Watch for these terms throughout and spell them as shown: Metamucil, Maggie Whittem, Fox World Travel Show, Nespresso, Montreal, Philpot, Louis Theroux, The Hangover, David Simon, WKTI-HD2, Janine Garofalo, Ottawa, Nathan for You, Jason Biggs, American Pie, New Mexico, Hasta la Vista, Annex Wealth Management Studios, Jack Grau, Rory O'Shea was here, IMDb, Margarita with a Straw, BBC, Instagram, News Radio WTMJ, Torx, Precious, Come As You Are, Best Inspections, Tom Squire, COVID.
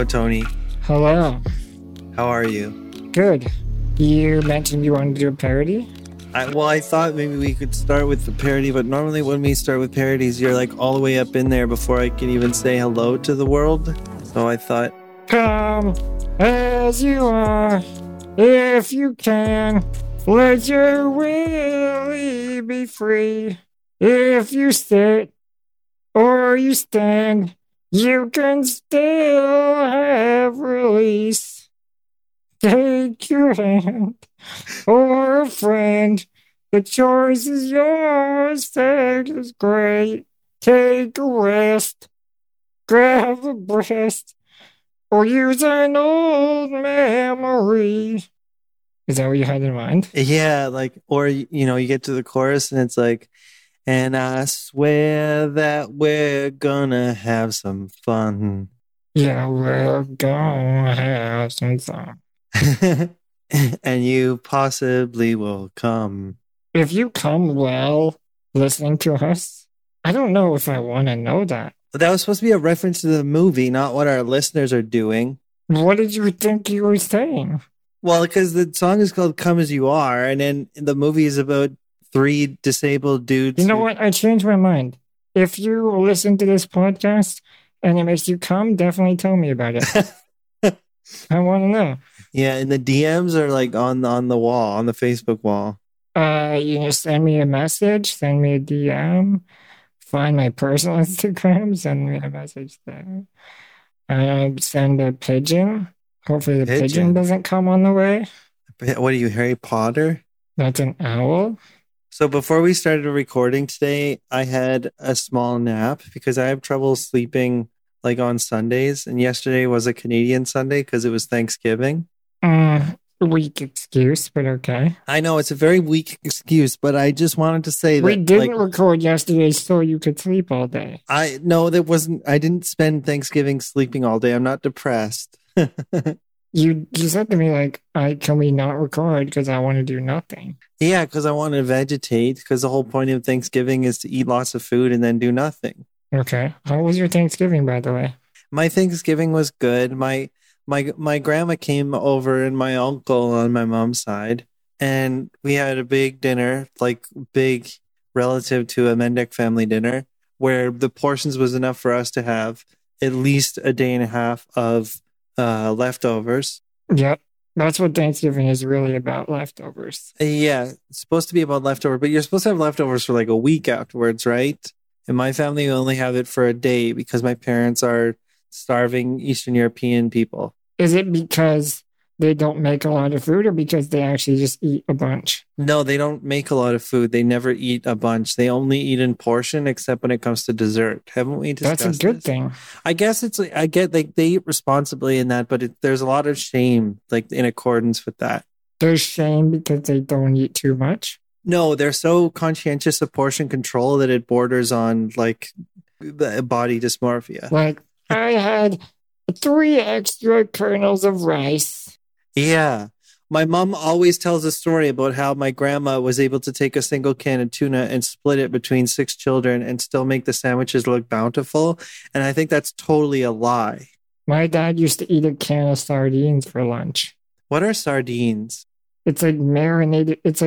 Hello, Tony. Hello. How are you? Good. You mentioned you wanted to do a parody? I thought maybe we could start with the parody, but normally when we start with parodies, you're like all the way up in there before I can even say hello to the world. So I thought... Come as you are, if you can. Let your willie be free. If you sit or you stand, you can still have release. Take your hand or a friend. The choice is yours. That is great. Take a rest. Grab a breast. Or use an old memory. Is that what you had in mind? Yeah, or, you get to the chorus and it's like, and I swear that we're gonna have some fun. Yeah, we're gonna have some fun. And you possibly will come. If you come while listening to us, I don't know if I want to know that. But that was supposed to be a reference to the movie, not what our listeners are doing. What did you think you were saying? Well, because the song is called Come As You Are, and then the movie is about three disabled dudes. You know what? I changed my mind. If you listen to this podcast and it makes you come, definitely tell me about it. I want to know. Yeah, and the DMs are on the wall, on the Facebook wall. You can send me a message, send me a DM, find my personal Instagram, send me a message there. Send a pigeon. Hopefully the pigeon doesn't come on the way. What are you, Harry Potter? That's an owl. So before we started recording today, I had a small nap because I have trouble sleeping on Sundays. And yesterday was a Canadian Sunday because it was Thanksgiving. Weak excuse, but okay. I know, it's a very weak excuse, but I just wanted to say that... We didn't record yesterday so you could sleep all day. I didn't spend Thanksgiving sleeping all day. I'm not depressed. You said to me can we not record because I want to do nothing? Yeah, because I want to vegetate, because the whole point of Thanksgiving is to eat lots of food and then do nothing. Okay. How was your Thanksgiving, by the way? My Thanksgiving was good. My grandma came over and my uncle on my mom's side, and we had a big dinner, big relative to a Mendick family dinner, where the portions was enough for us to have at least a day and a half of leftovers. Yep. That's what Thanksgiving is really about, leftovers. Yeah. It's supposed to be about leftovers, but you're supposed to have leftovers for a week afterwards, right? In my family, we only have it for a day because my parents are starving Eastern European people. Is it because they don't make a lot of food or because they actually just eat a bunch? No, they don't make a lot of food. They never eat a bunch. They only eat in portion, except when it comes to dessert. Haven't we discussed this? That's a good thing. I guess they eat responsibly in that, but there's a lot of shame in accordance with that. There's shame because they don't eat too much? No, they're so conscientious of portion control that it borders on body dysmorphia. I had 3 extra kernels of rice. Yeah. My mom always tells a story about how my grandma was able to take a single can of tuna and split it between 6 children and still make the sandwiches look bountiful. And I think that's totally a lie. My dad used to eat a can of sardines for lunch. What are sardines? It's marinated. It's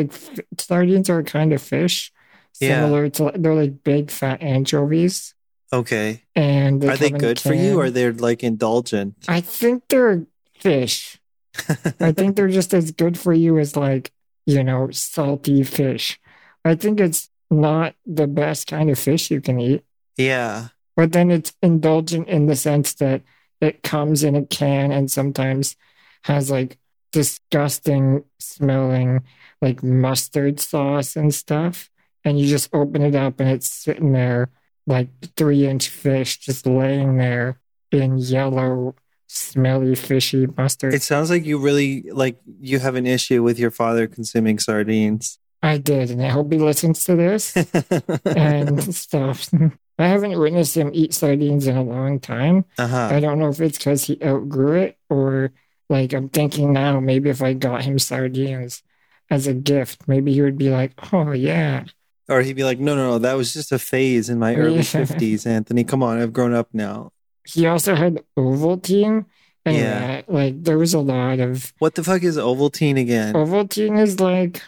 sardines are a kind of fish. Yeah. Similar to, they're big fat anchovies. Okay. And are they good for you or they're indulgent? I think they're fish. I think they're just as good for you as salty fish. I think it's not the best kind of fish you can eat. Yeah. But then it's indulgent in the sense that it comes in a can and sometimes has disgusting smelling mustard sauce and stuff. And you just open it up and it's sitting there. 3-inch fish just laying there in yellow, smelly, fishy mustard. It sounds like you really, you have an issue with your father consuming sardines. I did, and I hope he listens to this and stuff. I haven't witnessed him eat sardines in a long time. Uh-huh. I don't know if it's because he outgrew it or, I'm thinking now, maybe if I got him sardines as a gift, maybe he would be oh, yeah. Or he'd be no, that was just a phase in my early 50s, Anthony. Come on, I've grown up now. He also had Ovaltine, and that. Like, there was a lot of... What the fuck is Ovaltine again? Ovaltine is like...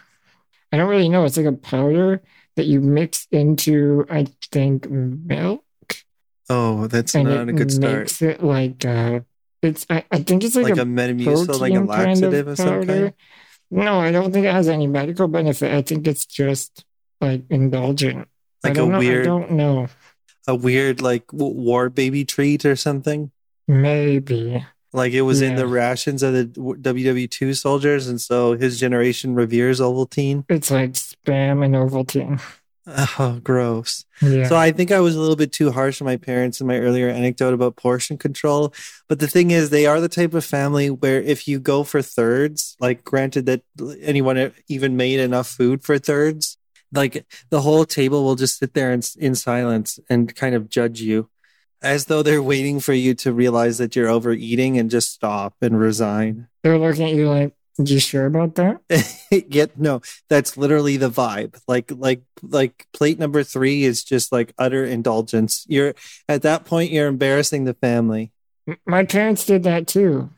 I don't really know. It's like a powder that you mix into, I think, milk. Oh, that's not a good start. Makes it like... I think it's like a Metamucil, like a laxative of some kind? No, I don't think it has any medical benefit. I think it's just like indulgent. Like a weird... I don't know. A weird like war baby treat or something? Maybe. Like it was in the rations of the WW2 soldiers, and so his generation reveres Ovaltine. It's like Spam and Ovaltine. Oh, gross. Yeah. So I think I was a little bit too harsh on my parents in my earlier anecdote about portion control. But the thing is, they are the type of family where if you go for thirds, like granted that anyone even made enough food for thirds, like the whole table will just sit there in silence and kind of judge you as though they're waiting for you to realize that you're overeating and just stop and resign. They're looking at you like, you sure about that? Yet no, that's literally the vibe. Like plate number 3 is just like utter indulgence. You're at that point, you're embarrassing the family. My parents did that too,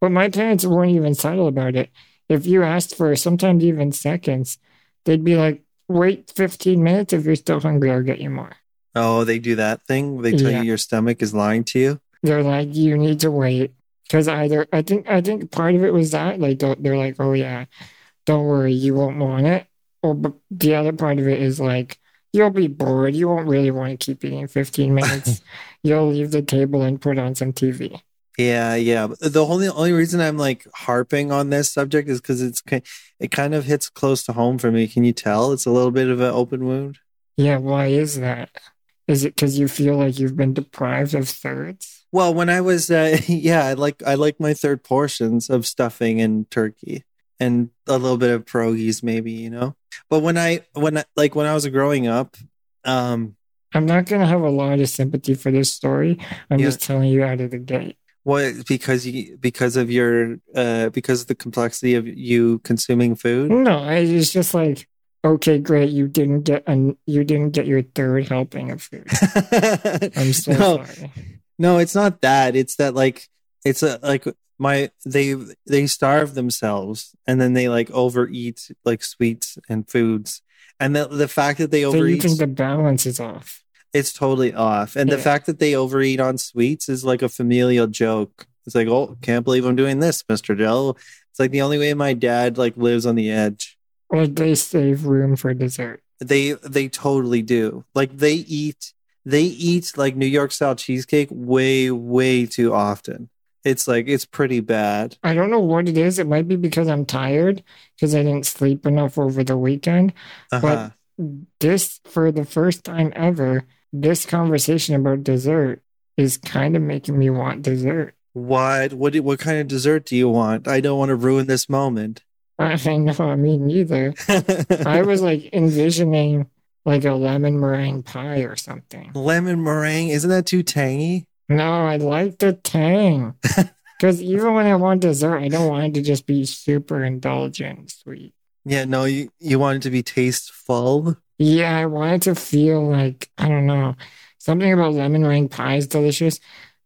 but my parents weren't even subtle about it. If you asked for sometimes even seconds, they'd be like, wait 15 minutes. If you're still hungry, I'll get you more. Oh, they do that thing. They tell you your stomach is lying to you. They're like, you need to wait. Because either, I think part of it was that, like, they're like, oh yeah, don't worry, you won't want it. Or but the other part of it is like, you'll be bored. You won't really want to keep eating 15 minutes. You'll leave the table and put on some TV. Yeah, yeah. The only reason I'm like harping on this subject is because it kind of hits close to home for me. Can you tell? It's a little bit of an open wound. Yeah, why is that? Is it because you feel like you've been deprived of thirds? Well, when I was, I like my third portions of stuffing and turkey and a little bit of pierogies, maybe, you know. But when I was growing up, I'm not gonna have a lot of sympathy for this story. I'm just telling you out of the gate. What, because of the complexity of you consuming food? No, it's just like, okay, great. You didn't get your third helping of food. I'm so sorry. No, it's not that. It's that like they starve themselves and then they like overeat like sweets and foods, and the fact that they overeat. So you think the balance is off? It's totally off. And the fact that they overeat on sweets is like a familial joke. It's like, oh, can't believe I'm doing this, Mr. Dell. It's like the only way my dad like lives on the edge. Or they save room for dessert. They totally do. Like they eat like New York style cheesecake way, way too often. It's like, it's pretty bad. I don't know what it is. It might be because I'm tired because I didn't sleep enough over the weekend. Uh-huh. But this, for the first time ever, this conversation about dessert is kind of making me want dessert. What kind of dessert do you want? I don't want to ruin this moment. I know, I mean, neither. I was like envisioning like a lemon meringue pie or something. Lemon meringue? Isn't that too tangy? No, I like the tang. Because even when I want dessert, I don't want it to just be super indulgent and sweet. Yeah, no, you want it to be tasteful? Yeah, I want it to feel like, I don't know, something about lemon meringue pie is delicious.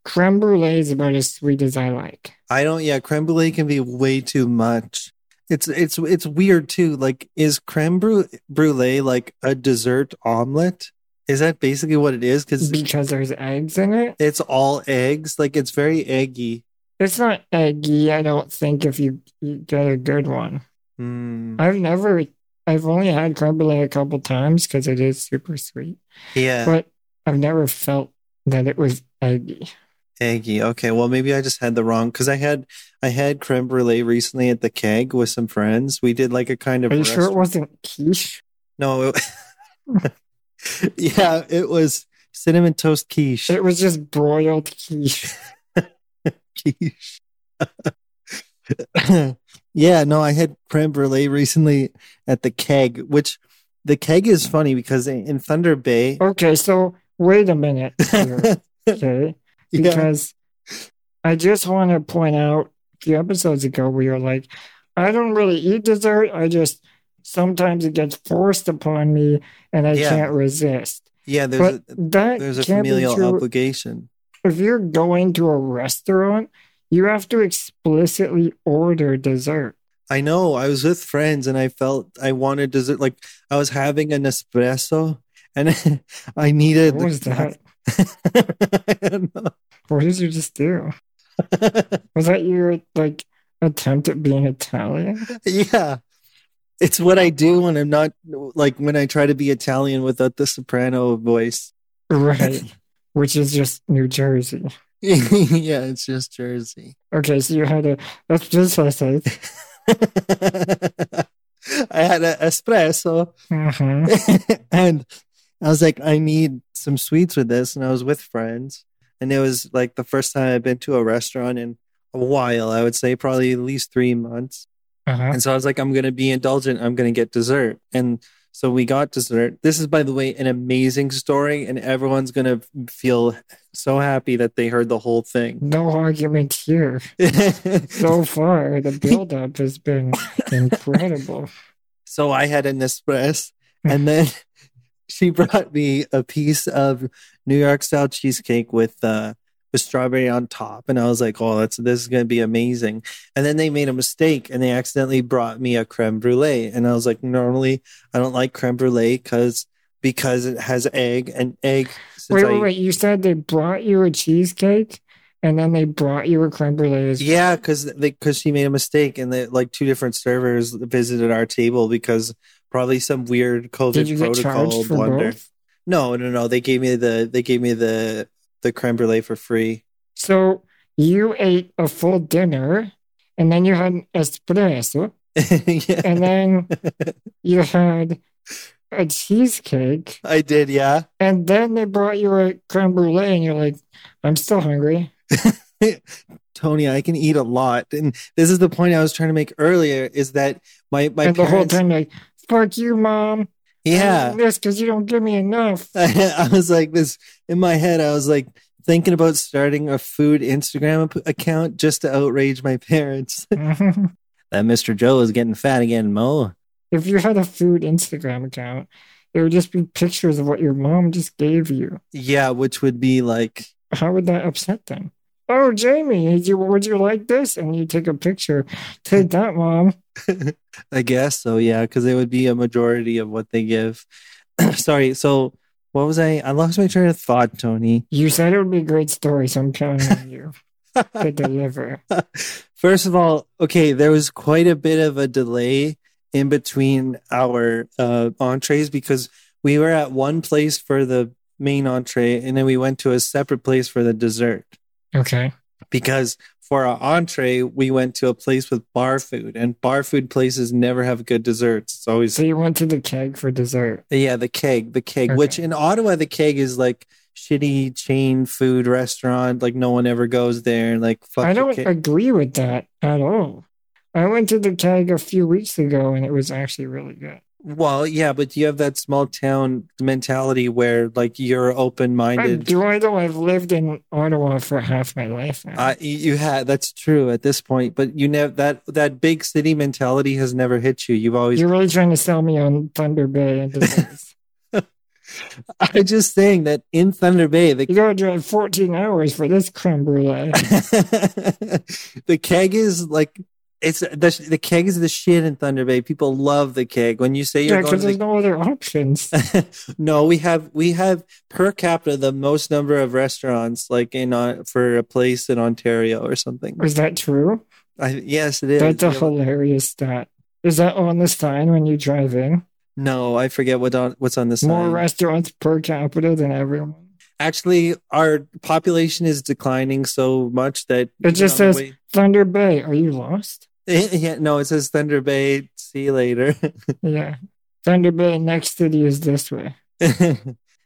Creme brulee is about as sweet as I like. Creme brulee can be way too much. It's weird too. Like, is creme brulee like a dessert omelet? Is that basically what it is? Because there's eggs in it? It's all eggs. Like, it's very eggy. It's not eggy, I don't think, if you get a good one. I've only had creme brulee a couple times because it is super sweet. Yeah. But I've never felt that it was eggy. Eggy. Okay. Well, maybe I just had the wrong, because I had creme brulee recently at the keg with some friends. We did like a kind of. Are you sure it wasn't quiche? No. Yeah, it was cinnamon toast quiche. It was just broiled quiche. Quiche. Yeah. No, I had creme brulee recently at the keg, which the keg is funny because in Thunder Bay. Okay, so wait a minute here. Okay. Because I just want to point out a few episodes ago where you're like, I don't really eat dessert. I just, sometimes it gets forced upon me and I can't resist. Yeah, there's a familial obligation. If you're going to a restaurant, You have to explicitly order dessert. I know. I was with friends and I felt I wanted dessert. Like I was having an espresso and I needed... What was that? I don't know. What did you just do? Was that your like attempt at being Italian? Yeah. It's what I do when I'm not, like when I try to be Italian without the soprano voice. Right. Which is just New Jersey. Yeah, it's just Jersey. Okay, so you had a, that's just what I said. I had an espresso. Uh-huh. And I was like, I need some sweets with this. And I was with friends. And it was like the first time I've been to a restaurant in a while, I would say probably at least 3 months. Uh-huh. And so I was like, I'm going to be indulgent. I'm going to get dessert. And so we got dessert. This is, by the way, an amazing story. And everyone's going to feel so happy that they heard the whole thing. No argument here. So far, the buildup has been incredible. So I had an espresso. And then she brought me a piece of New York-style cheesecake with strawberry on top. And I was like, oh, this is going to be amazing. And then they made a mistake and they accidentally brought me a creme brulee. And I was like, normally I don't like creme brulee because it has egg and egg. Wait. You said they brought you a cheesecake and then they brought you a creme brulee. Yeah. Cause she made a mistake and they, like two different servers visited our table because probably some weird COVID protocol blunder. No. They gave me the creme brulee for free. So you ate a full dinner and then you had an espresso. Yeah. And then you had a cheesecake. I did, yeah. And then they brought you a creme brulee and you're like, I'm still hungry. Tony, I can eat a lot. And this is the point I was trying to make earlier is that my and parents... the whole time like, fuck you, Mom. Yeah, this because you don't give me enough. I was like this in my head. I was like thinking about starting a food Instagram account just to outrage my parents. That Mr. Joe is getting fat again, Mo. If you had a food Instagram account, it would just be pictures of what your mom just gave you. Yeah, which would be like, how would that upset them? Oh, Jamie, would you like this? And you take a picture. Take that, Mom. I guess so, yeah, because it would be a majority of what they give. Sorry, so what was I lost my train of thought, Tony. You said it would be a great story, so I'm counting on you to deliver. First of all, okay, there was quite a bit of a delay in between our entrees because we were at one place for the main entree and then we went to a separate place for the dessert. Okay. Because for our entree, we went to a place with bar food, and bar food places never have good desserts. It's always... So you went to the Keg for dessert. Yeah, the keg, okay. Which in Ottawa, the Keg is like shitty chain food restaurant. Like no one ever goes there. And like, fuck. I don't agree with that at all. I went to the Keg a few weeks ago, and it was actually really good. Well, yeah, but you have that small town mentality where, like, you're open-minded. I've lived in Ottawa for half my life now. You had, that's true at this point, but you never that big city mentality has never hit you. You're really trying to sell me on Thunder Bay. I'm just saying that in Thunder Bay, you gotta drive 14 hours for this creme brulee. The Keg is like. It's the Keg is the shit in Thunder Bay. People love the Keg. When you say you're going because there's no other options. No, we have per capita the most number of restaurants like for a place in Ontario or something. Is that true? Yes, it is. That's a hilarious stat. Is that on the sign when you drive in? No, I forget what's on the sign. More restaurants per capita than everyone. Actually, our population is declining so much that... It just says, Thunder Bay, are you lost? Yeah, no, it says Thunder Bay, see you later. Yeah. Thunder Bay, next city is this way.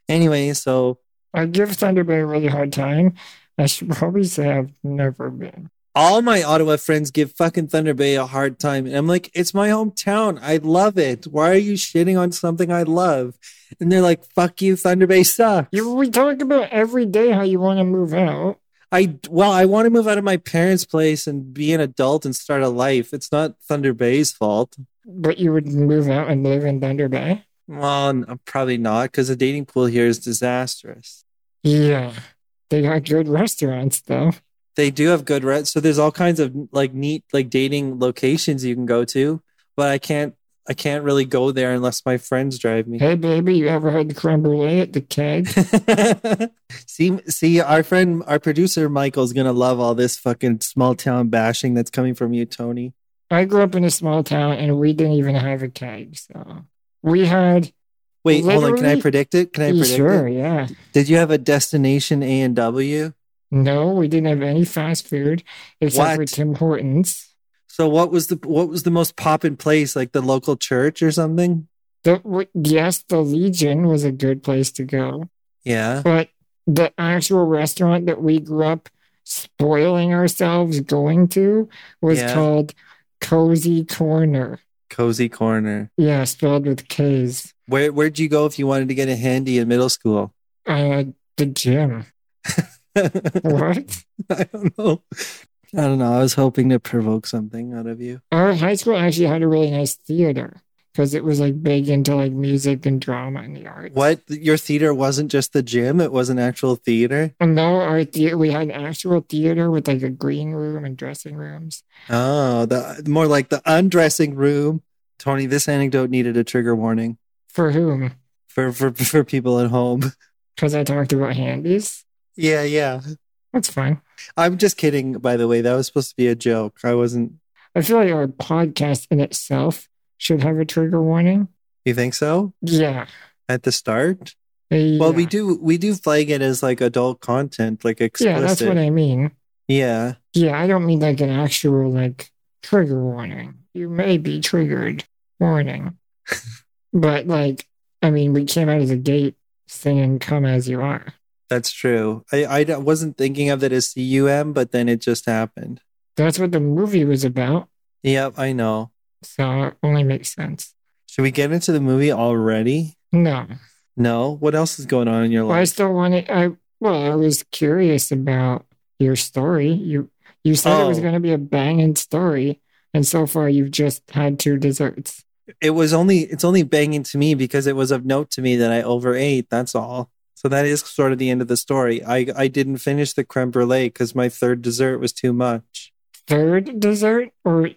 Anyway, so... I give Thunder Bay a really hard time. I should probably say I've never been. All my Ottawa friends give fucking Thunder Bay a hard time. And I'm like, it's my hometown. I love it. Why are you shitting on something I love? And they're like, fuck you, Thunder Bay sucks. We talk about every day how you want to move out. I want to move out of my parents' place and be an adult and start a life. It's not Thunder Bay's fault. But you would move out and live in Thunder Bay? Well, no, probably not, because the dating pool here is disastrous. Yeah. They got good restaurants, though. They do have good rent. So there's all kinds of like neat, like dating locations you can go to, but I can't really go there unless my friends drive me. Hey baby, you ever had the creme brulee at the keg? See, our producer, Michael's going to love all this fucking small town bashing that's coming from you, Tony. I grew up in a small town and we didn't even have a keg. So we had... Wait, hold on. Can I predict it? Sure, yeah. Did you have a destination A&W? No, we didn't have any fast food except for Tim Hortons. So what was the most poppin' place? Like the local church or something? The Legion was a good place to go. Yeah. But the actual restaurant that we grew up spoiling ourselves going to was called Cozy Corner. Cozy Corner. Yeah, spelled with K's. Where'd you go if you wanted to get a handy in middle school? The gym. What? I don't know. I was hoping to provoke something out of you. Our high school actually had a really nice theater because it was like big into like music and drama and the arts. What? Your theater wasn't just the gym? It was an actual theater? No, we had an actual theater with like a green room and dressing rooms. Oh, more like the undressing room. Tony, this anecdote needed a trigger warning. For whom? For people at home. Because I talked about handies? Yeah. That's fine. I'm just kidding, by the way. That was supposed to be a joke. I wasn't... I feel like our podcast in itself should have a trigger warning. You think so? Yeah. At the start? Yeah. Well, we do flag it as like adult content, like explicit. Yeah, that's what I mean. Yeah. Yeah, I don't mean like an actual like trigger warning. You may be triggered. Warning. But like, I mean, we came out of the gate singing Come As You Are. That's true. I wasn't thinking of it as C-U-M, but then it just happened. That's what the movie was about. Yep, I know. So it only makes sense. Should we get into the movie already? No. No? What else is going on in your life? I still wanted... I was curious about your story. You said it was going to be a banging story, and so far you've just had 2 desserts. It's only banging to me because it was of note to me that I overate, that's all. So that is sort of the end of the story. I didn't finish the creme brulee because my 3rd dessert was too much. 3rd dessert? Or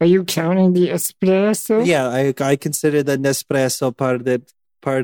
are you counting the espresso? Yeah, I consider the Nespresso part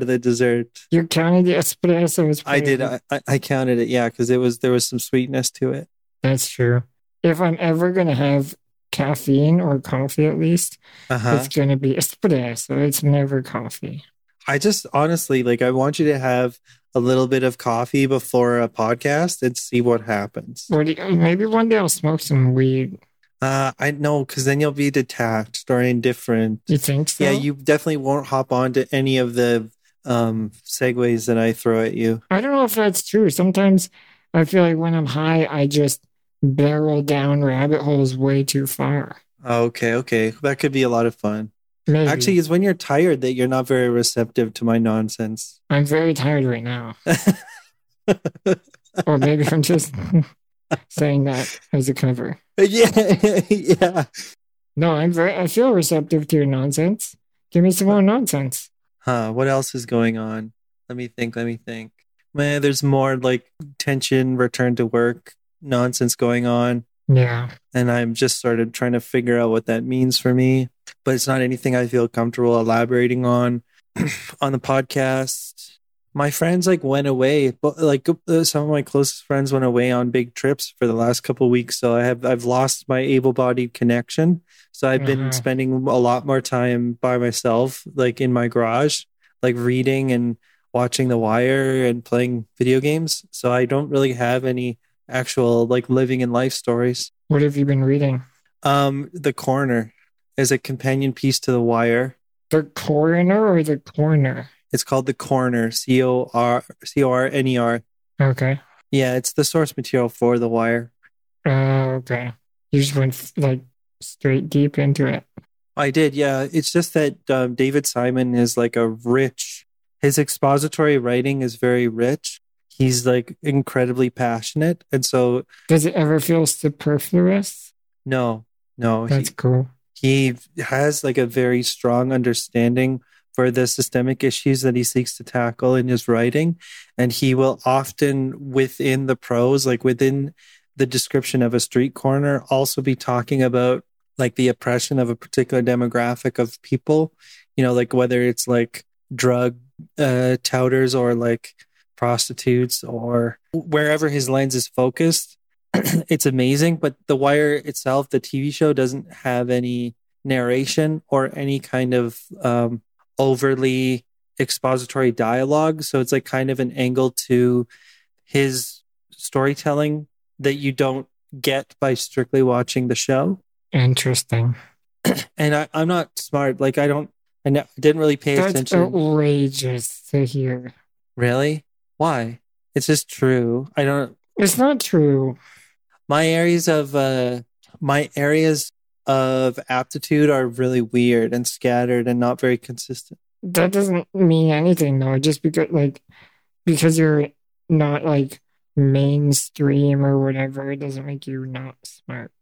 of the dessert. You're counting the espresso as part of it. I counted it, yeah, because there was some sweetness to it. That's true. If I'm ever going to have caffeine or coffee at least, it's going to be espresso. It's never coffee. I just honestly, like, I want you to have a little bit of coffee before a podcast and see what happens. Maybe one day I'll smoke some weed. I know, because then you'll be detached or indifferent. You think so? Yeah, you definitely won't hop on to any of the segues that I throw at you. I don't know if that's true. Sometimes I feel like when I'm high, I just barrel down rabbit holes way too far. Okay. That could be a lot of fun. Maybe. Actually, it's when you're tired that you're not very receptive to my nonsense. I'm very tired right now. Or maybe I'm just saying that as a cover. Yeah. No, I feel receptive to your nonsense. Give me some more nonsense. What else is going on? Let me think. Man, there's more like tension, return to work nonsense going on. Yeah. And I'm just sort of trying to figure out what that means for me. But it's not anything I feel comfortable elaborating on on the podcast. My friends like went away, but like some of my closest friends went away on big trips for the last couple of weeks. So I've lost my able-bodied connection. So I've been spending a lot more time by myself, like in my garage, like reading and watching The Wire and playing video games. So I don't really have any actual like living and life stories. What have you been reading? The Corner. Is a companion piece to The Wire. The Coroner or The Corner? It's called The Corner, Corner. Okay. Yeah, it's the source material for The Wire. Okay. You just went like straight deep into it. I did, yeah. It's just that David Simon is like his expository writing is very rich. He's like incredibly passionate. And so... Does it ever feel superfluous? No. That's cool. He has like a very strong understanding for the systemic issues that he seeks to tackle in his writing. And he will often within the prose, like within the description of a street corner also be talking about like the oppression of a particular demographic of people, you know, like whether it's like drug touters or like prostitutes or wherever his lens is focused. It's amazing. But The Wire itself, the TV show, doesn't have any narration or any kind of overly expository dialogue. So it's like kind of an angle to his storytelling that you don't get by strictly watching the show. Interesting. And I'm not smart. Like I didn't really pay attention. That's outrageous to hear. Really? Why? It's just true. It's not true. My areas of aptitude are really weird and scattered and not very consistent. That doesn't mean anything though. Just because you're not like mainstream or whatever, it doesn't make you not smart.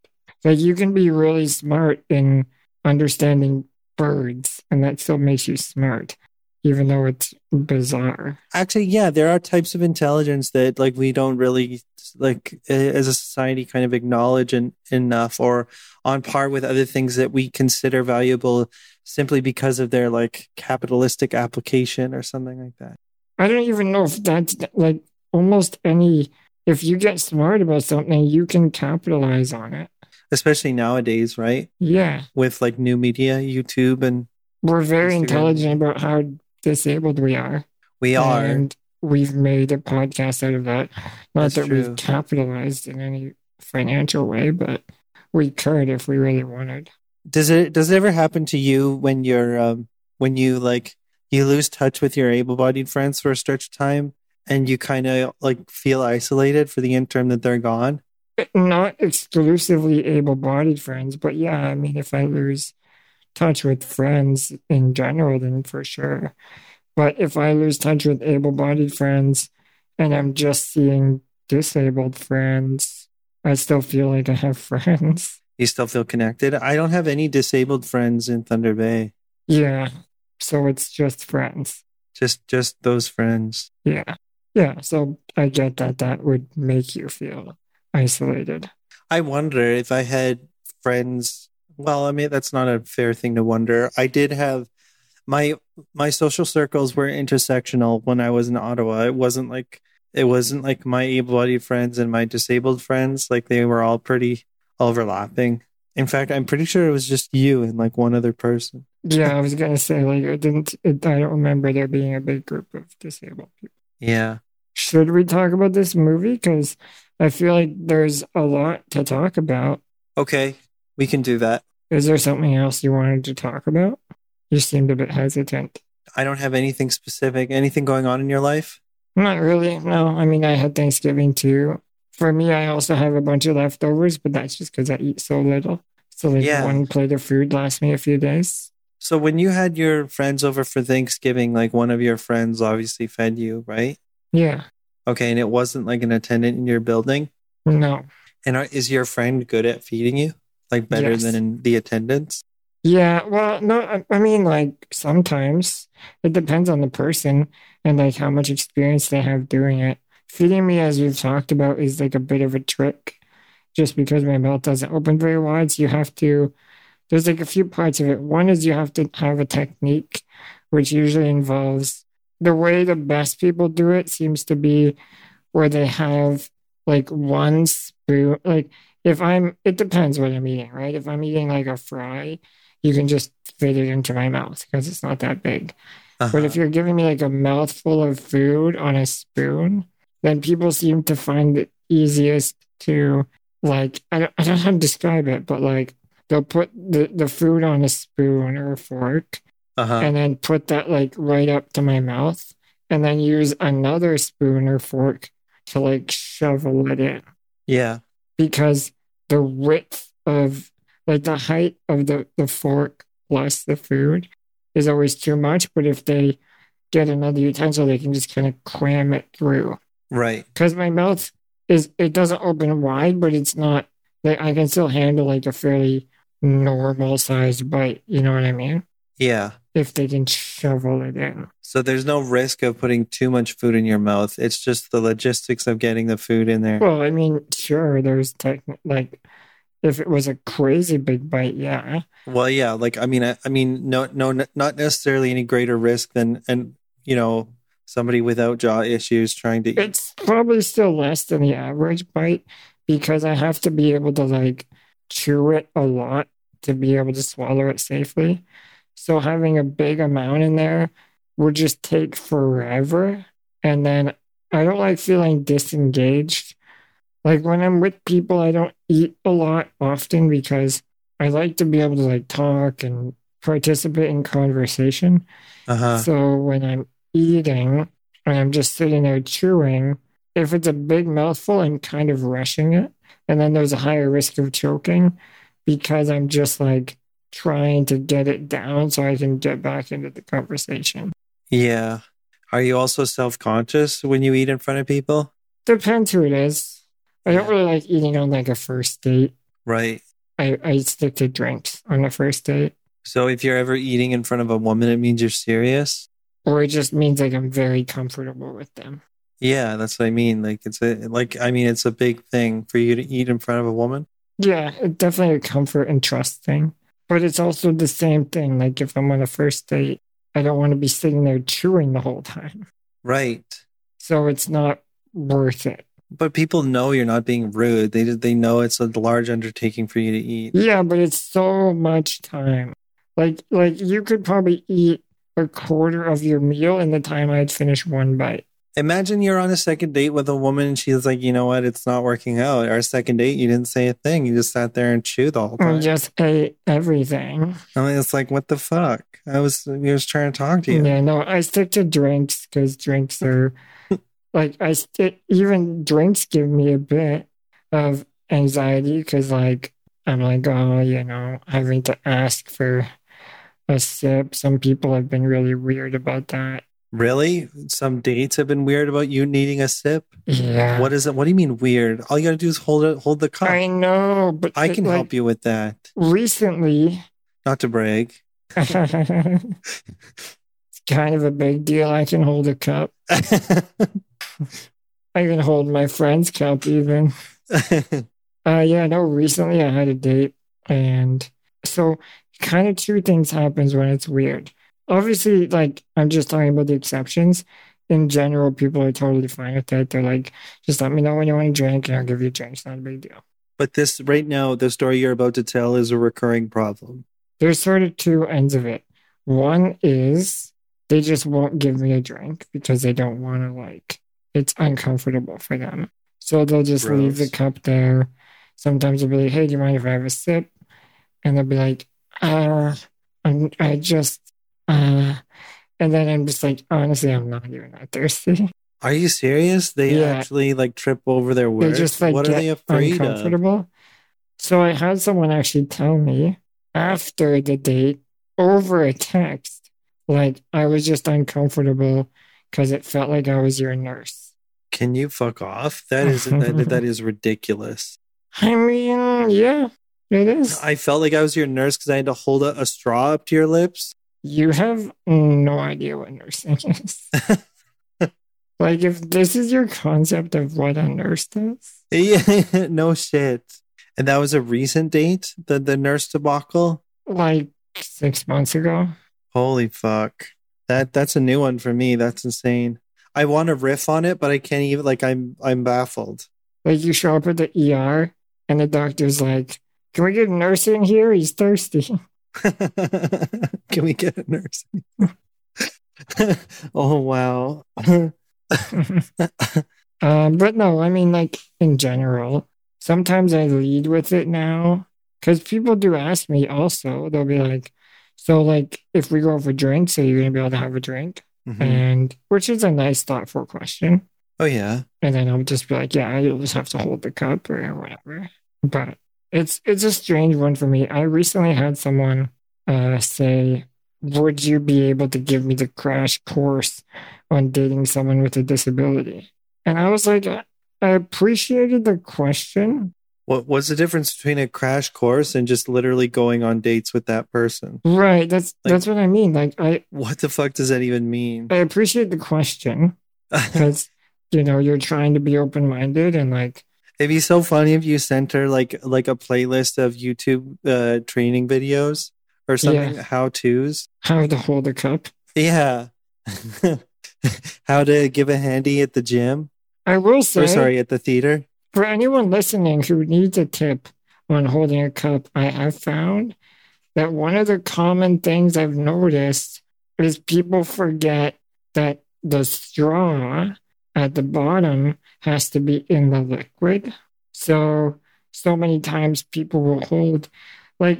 Like you can be really smart in understanding birds and that still makes you smart, even though it's bizarre. Actually, yeah, there are types of intelligence that like we don't really like as a society kind of acknowledge enough or on par with other things that we consider valuable simply because of their like capitalistic application or something like that. I don't even know if that's like almost any, if you get smart about something, you can capitalize on it. Especially nowadays, right? Yeah. With like new media, YouTube and... We're very intelligent about how disabled we are. We are. And we've made a podcast out of that. Not that we've capitalized in any financial way, but we could if we really wanted. Does it ever happen to you when you're when you like you lose touch with your able-bodied friends for a stretch of time and you kind of like feel isolated for the interim that they're gone? Not exclusively able-bodied friends, but yeah, I mean, if I lose touch with friends in general, then for sure. But if I lose touch with able-bodied friends and I'm just seeing disabled friends, I still feel like I have friends. You still feel connected? I don't have any disabled friends in Thunder Bay. Yeah. So it's just friends. Just those friends. Yeah. Yeah. So I get that would make you feel isolated. I wonder if I had friends. Well, I mean, that's not a fair thing to wonder. I did have my social circles were intersectional when I was in Ottawa. It wasn't like my able-bodied friends and my disabled friends. Like they were all pretty overlapping. In fact, I'm pretty sure it was just you and like one other person. Yeah, I was gonna say like I don't remember there being a big group of disabled people. Yeah. Should we talk about this movie? Because I feel like there's a lot to talk about. Okay. We can do that. Is there something else you wanted to talk about? You seemed a bit hesitant. I don't have anything specific. Anything going on in your life? Not really, no. I mean, I had Thanksgiving too. For me, I also have a bunch of leftovers, but that's just because I eat so little. So like one plate of food lasts me a few days. So when you had your friends over for Thanksgiving, like one of your friends obviously fed you, right? Yeah. Okay, and it wasn't like an attendant in your building? No. And is your friend good at feeding you? Like better than in the attendance? Yeah, well, no, I mean, like sometimes it depends on the person and like how much experience they have doing it. Feeding me, as we've talked about, is like a bit of a trick just because my mouth doesn't open very wide. So you have to, there's like a few parts of it. One is you have to have a technique, which usually involves the way the best people do it seems to be where they have like one spoon, like it depends what I'm eating, right? If I'm eating like a fry, you can just fit it into my mouth because it's not that big. Uh-huh. But if you're giving me like a mouthful of food on a spoon, then people seem to find it easiest to like, I don't know how to describe it, but like they'll put the food on a spoon or a fork and then put that like right up to my mouth and then use another spoon or fork to like shovel it in. Yeah. Because the width of, like the height of the fork plus the food is always too much. But if they get another utensil, they can just kind of cram it through. Right. Because my mouth it doesn't open wide, but it's not, like I can still handle like a fairly normal sized bite. You know what I mean? Yeah. If they can shovel it in. So there's no risk of putting too much food in your mouth. It's just the logistics of getting the food in there. Well, I mean, sure, there's like if it was a crazy big bite, yeah. Well, yeah, like I mean, no, not necessarily any greater risk than somebody without jaw issues trying to eat. It's probably still less than the average bite because I have to be able to like chew it a lot to be able to swallow it safely. So having a big amount in there would just take forever. And then I don't like feeling disengaged. Like when I'm with people, I don't eat a lot often because I like to be able to like talk and participate in conversation. Uh-huh. So when I'm eating and I'm just sitting there chewing, if it's a big mouthful, I'm kind of rushing it. And then there's a higher risk of choking because I'm just like trying to get it down so I can get back into the conversation. Yeah. Are you also self-conscious when you eat in front of people? Depends who it is. I don't really like eating on like a first date. Right. I stick to drinks on a first date. So if you're ever eating in front of a woman, it means you're serious? Or it just means like I'm very comfortable with them. Yeah, that's what I mean. Like it's a big thing for you to eat in front of a woman. Yeah, it's definitely a comfort and trust thing. But it's also the same thing. Like if I'm on a first date, I don't want to be sitting there chewing the whole time. Right. So it's not worth it. But people know you're not being rude. They know it's a large undertaking for you to eat. Yeah, but it's so much time. Like you could probably eat a quarter of your meal in the time I'd finish one bite. Imagine you're on a second date with a woman and she's like, you know what? It's not working out. Our second date, you didn't say a thing. You just sat there and chewed the whole time. I just ate everything. I mean, it's like, what the fuck? I was trying to talk to you. Yeah, no, I stick to drinks because drinks are like, even drinks give me a bit of anxiety because like, I'm like, oh, you know, having to ask for a sip. Some people have been really weird about that. Really? Some dates have been weird about you needing a sip? Yeah. What is it? What do you mean weird? All you got to do is hold the cup. I know, but I can help you with that. Recently. Not to brag. It's kind of a big deal. I can hold a cup. I can hold my friend's cup even. Recently I had a date. And so kind of two things happens when it's weird. Obviously, like, I'm just talking about the exceptions. In general, people are totally fine with that. They're like, just let me know when you want to drink and I'll give you a drink. It's not a big deal. But this right now, the story you're about to tell is a recurring problem. There's sort of two ends of it. One is they just won't give me a drink because they don't want to, like, it's uncomfortable for them. So they'll just Gross. Leave the cup there. Sometimes they'll be like, hey, do you mind if I have a sip? And they'll be like, and then I'm just like, honestly, I'm not even that thirsty. Are you serious? They actually like trip over their words. They just like what are they afraid of? So I had someone actually tell me after the date over a text, like I was just uncomfortable because it felt like I was your nurse. Can you fuck off? That is that is ridiculous. I mean, yeah. It is. I felt like I was your nurse because I had to hold a straw up to your lips. You have no idea what nursing is. Like, if this is your concept of what a nurse does. Yeah, no shit. And that was a recent date, the nurse debacle? Like 6 months ago. Holy fuck. That's a new one for me. That's insane. I want to riff on it, but I can't even, like, I'm baffled. Like, you show up at the ER and the doctor's like, can we get a nurse in here? He's thirsty. Can we get a nurse in here? Oh, wow. But no, I mean, like in general, sometimes I lead with it now because people do ask me also. They'll be like, so like if we go for drinks, are you going to be able to have a drink? Mm-hmm. And which is a nice, thoughtful question. Oh, yeah. And then I'll just be like, yeah, I just have to hold the cup or whatever. But It's a strange one for me. I recently had someone say, would you be able to give me the crash course on dating someone with a disability? And I was like, I appreciated the question, What's the difference between a crash course and just literally going on dates with that person? Right. That's what I mean. What the fuck does that even mean? I appreciate the question because, you're trying to be open-minded and It'd be so funny if you sent her like a playlist of YouTube training videos or something, how-tos. How to hold a cup. Yeah. How to give a handy at the gym. I will say. Or, sorry, at the theater. For anyone listening who needs a tip on holding a cup, I have found that one of the common things I've noticed is people forget that the straw at the bottom has to be in the liquid. So many times people will hold,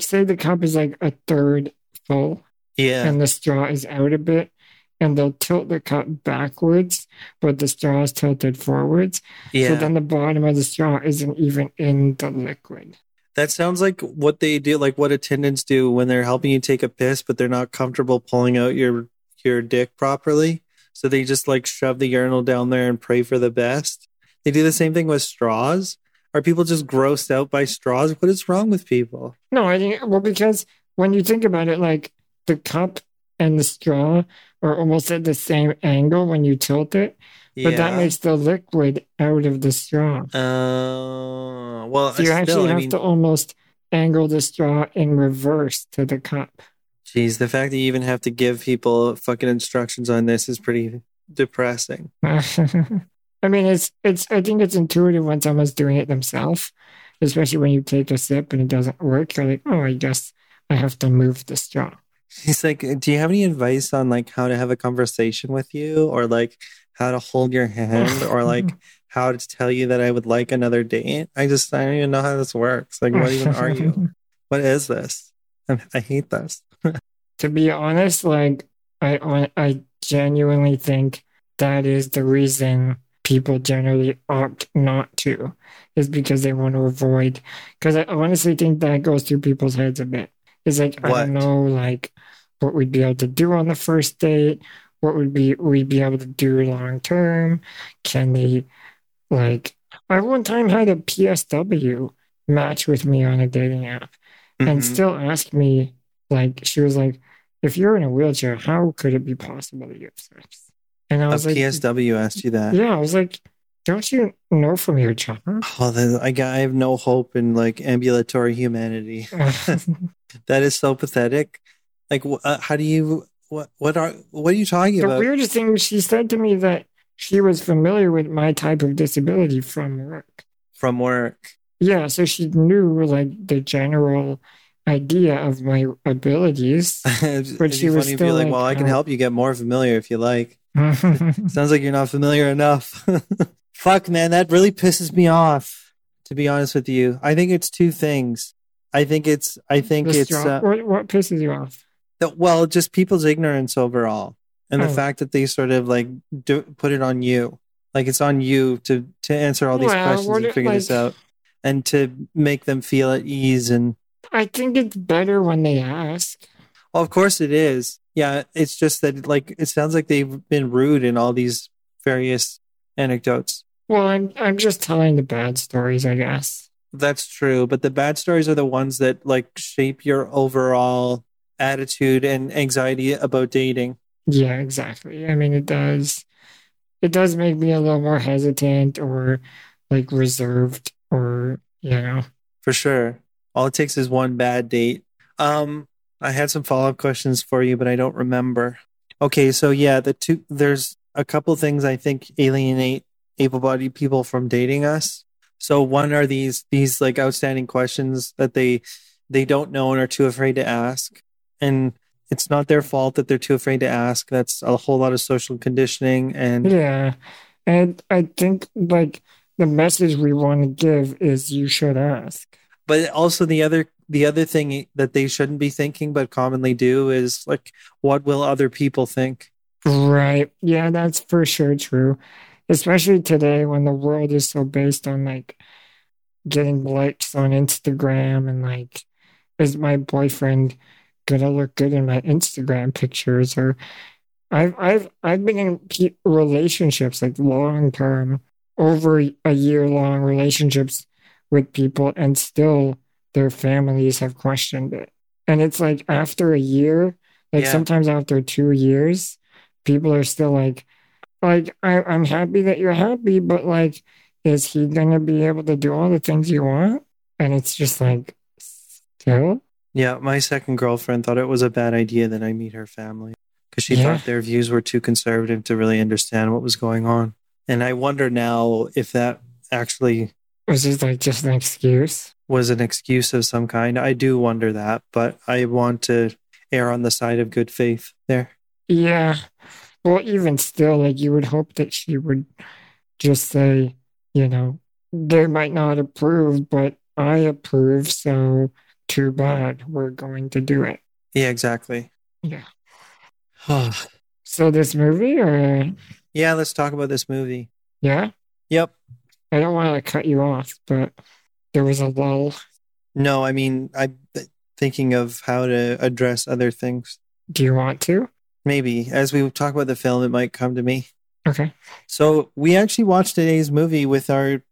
say the cup is a third full. Yeah. And the straw is out a bit. And they'll tilt the cup backwards, but the straw is tilted forwards. Yeah. So then the bottom of the straw isn't even in the liquid. That sounds like what they do, like what attendants do when they're helping you take a piss, but they're not comfortable pulling out your dick properly. So they just shove the urinal down there and pray for the best. They do the same thing with straws. Are people just grossed out by straws? What is wrong with people? No, I think, because when you think about it, the cup and the straw are almost at the same angle when you tilt it. Yeah. But that makes the liquid out of the straw. So you to almost angle the straw in reverse to the cup. Geez, the fact that you even have to give people fucking instructions on this is pretty depressing. I mean, I think it's intuitive when someone's doing it themselves, especially when you take a sip and it doesn't work. You're like, oh, I guess I have to move the straw. He's like, do you have any advice on how to have a conversation with you or how to hold your hand or how to tell you that I would like another date? I don't even know how this works. What even are you? What is this? I hate this. To be honest, I genuinely think that is the reason people generally opt not to is because they want to avoid. Because I honestly think that goes through people's heads a bit. It's I don't know, what we'd be able to do on the first date. What would we'd be able to do long term? Can they, I one time had a PSW match with me on a dating app, mm-hmm. and still asked me, she was like, if you're in a wheelchair, how could it be possible that you have sex? And I was PSW asked you that? Yeah, I was like, don't you know from your job? Oh, I have no hope in ambulatory humanity. That is so pathetic. How do you? What are you talking about? The weirdest thing she said to me that she was familiar with my type of disability from work. From work. Yeah, so she knew the general idea of my abilities, but she was still I can help you get more familiar if you like. Sounds like you're not familiar enough. Fuck, man, that really pisses me off. To be honest with you, I think it's two things. What pisses you off? Just people's ignorance overall, and the fact that they sort of put it on you, it's on you to answer all these questions and figure this out, and to make them feel at ease. And I think it's better when they ask. Well, of course it is. Yeah, it's just that it sounds like they've been rude in all these various anecdotes. Well, I'm just telling the bad stories, I guess. That's true, but the bad stories are the ones that shape your overall attitude and anxiety about dating. Yeah, exactly. I mean, it does make me a little more hesitant or reserved or, For sure. All it takes is one bad date. I had some follow-up questions for you, but I don't remember. Okay, so yeah, there's a couple things I think alienate able-bodied people from dating us. So one are these outstanding questions that they don't know and are too afraid to ask. And it's not their fault that they're too afraid to ask. That's a whole lot of social conditioning. And yeah, and I think the message we want to give is you should ask. But also the other thing that they shouldn't be thinking but commonly do is what will other people think? Right. Yeah, that's for sure true. Especially today when the world is so based on getting likes on Instagram and is my boyfriend gonna look good in my Instagram pictures? Or I've been in relationships long term, over a year long relationships with people, and still their families have questioned it. And it's like after a year, like sometimes after 2 years, people are still like I'm happy that you're happy, but like, is he gonna be able to do all the things you want? And it's just like, still. Yeah, my second girlfriend thought it was a bad idea that I meet her family because she thought their views were too conservative to really understand what was going on. And I wonder now if that actually was just an excuse. Was an excuse of some kind. I do wonder that, but I want to err on the side of good faith there. Yeah. Well, even still, like, you would hope that she would just say, you know, they might not approve, but I approve, so too bad, we're going to do it. Yeah, exactly. Yeah. So this movie, or... Yeah, let's talk about this movie. Yeah? Yep. I don't want to cut you off, but there was a lull. No, I mean, I'm thinking of how to address other things. Do you want to? Maybe. As we talk about the film, it might come to me. Okay. So we actually watched today's movie with our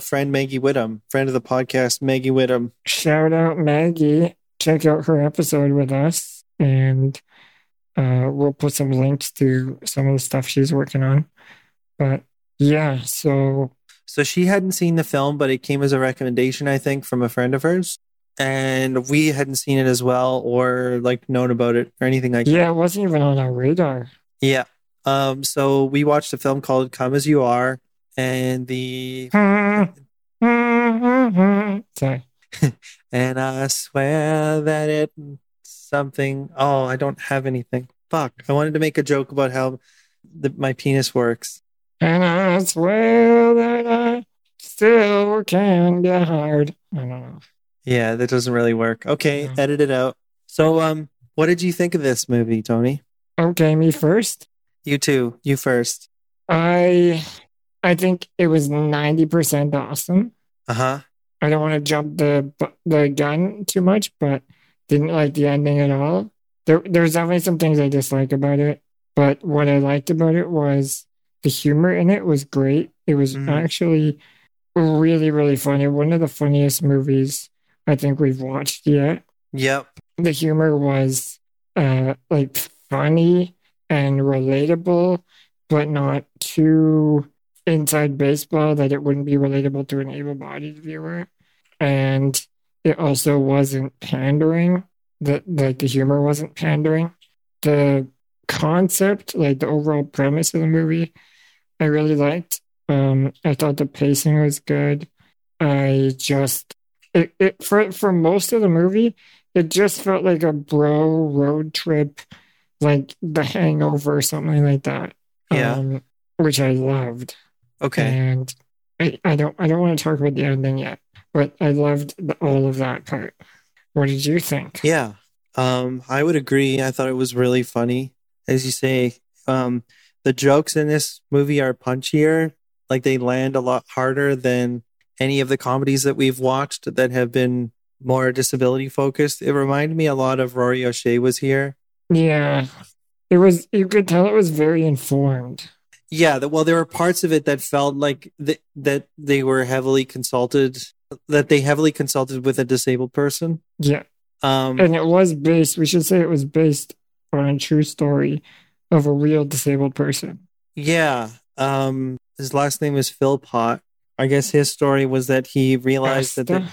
friend Maggie Whittem, friend of the podcast, Maggie Whittem. Shout out Maggie. Check out her episode with us, and we'll put some links to some of the stuff she's working on. But yeah, so she hadn't seen the film, but it came as a recommendation, I think, from a friend of hers. And we hadn't seen it as well, or like known about it or anything like that. Yeah, it wasn't even on our radar. Yeah. So we watched a film called Come As You Are, and the... Sorry. And I swear that it... something... Oh, I don't have anything. Fuck. I wanted to make a joke about how my penis works. And I swear that I still can get hard. I don't know. Yeah, that doesn't really work. Okay, yeah. Edit it out. So, what did you think of this movie, Tony? Okay, me first? You too. You first. I think it was 90% awesome. Uh-huh. I don't want to jump the gun too much, but didn't like the ending at all. There's definitely some things I dislike about it, but what I liked about it was the humor in it was great. It was actually really, really funny. One of the funniest movies I think we've watched yet. Yep. The humor was like funny and relatable, but not too inside baseball that it wouldn't be relatable to an able-bodied viewer. And it also wasn't pandering. The humor wasn't pandering. The concept, like the overall premise of the movie, I really liked. I thought the pacing was good. I just... It for most of the movie, it just felt like a bro road trip, like The Hangover or something like that. Yeah, which I loved. Okay, and I don't want to talk about the ending yet, but I loved all of that part. What did you think? Yeah, I would agree. I thought it was really funny, as you say. The jokes in this movie are punchier; like they land a lot harder than any of the comedies that we've watched that have been more disability focused. It reminded me a lot of Rory O'Shea Was Here. Yeah. It was, you could tell it was very informed. Yeah. Well, there were parts of it that felt like that they were heavily consulted with a disabled person. Yeah. And it was based on a true story of a real disabled person. Yeah. His last name is Philpot. I guess his story was that he realized so the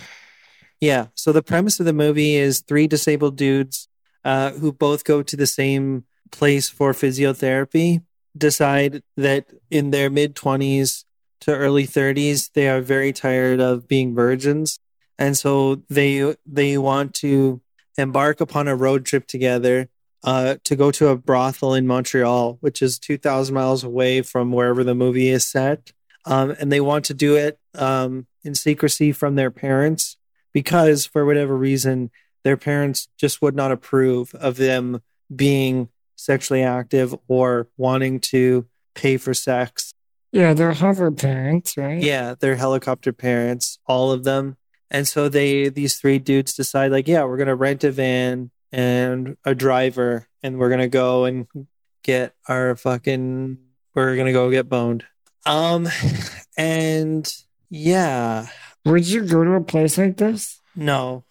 premise of the movie is three disabled dudes who both go to the same place for physiotherapy, decide that in their mid-20s to early 30s, they are very tired of being virgins. And so they want to embark upon a road trip together to go to a brothel in Montreal, which is 2,000 miles away from wherever the movie is set. And they want to do it in secrecy from their parents because, for whatever reason, their parents just would not approve of them being sexually active or wanting to pay for sex. Yeah, they're hover parents, right? Yeah, they're helicopter parents, all of them. And so these three dudes decide, like, yeah, we're going to rent a van and a driver, and we're going to go and get we're going to go get boned. And yeah, Would you go to a place like this? No.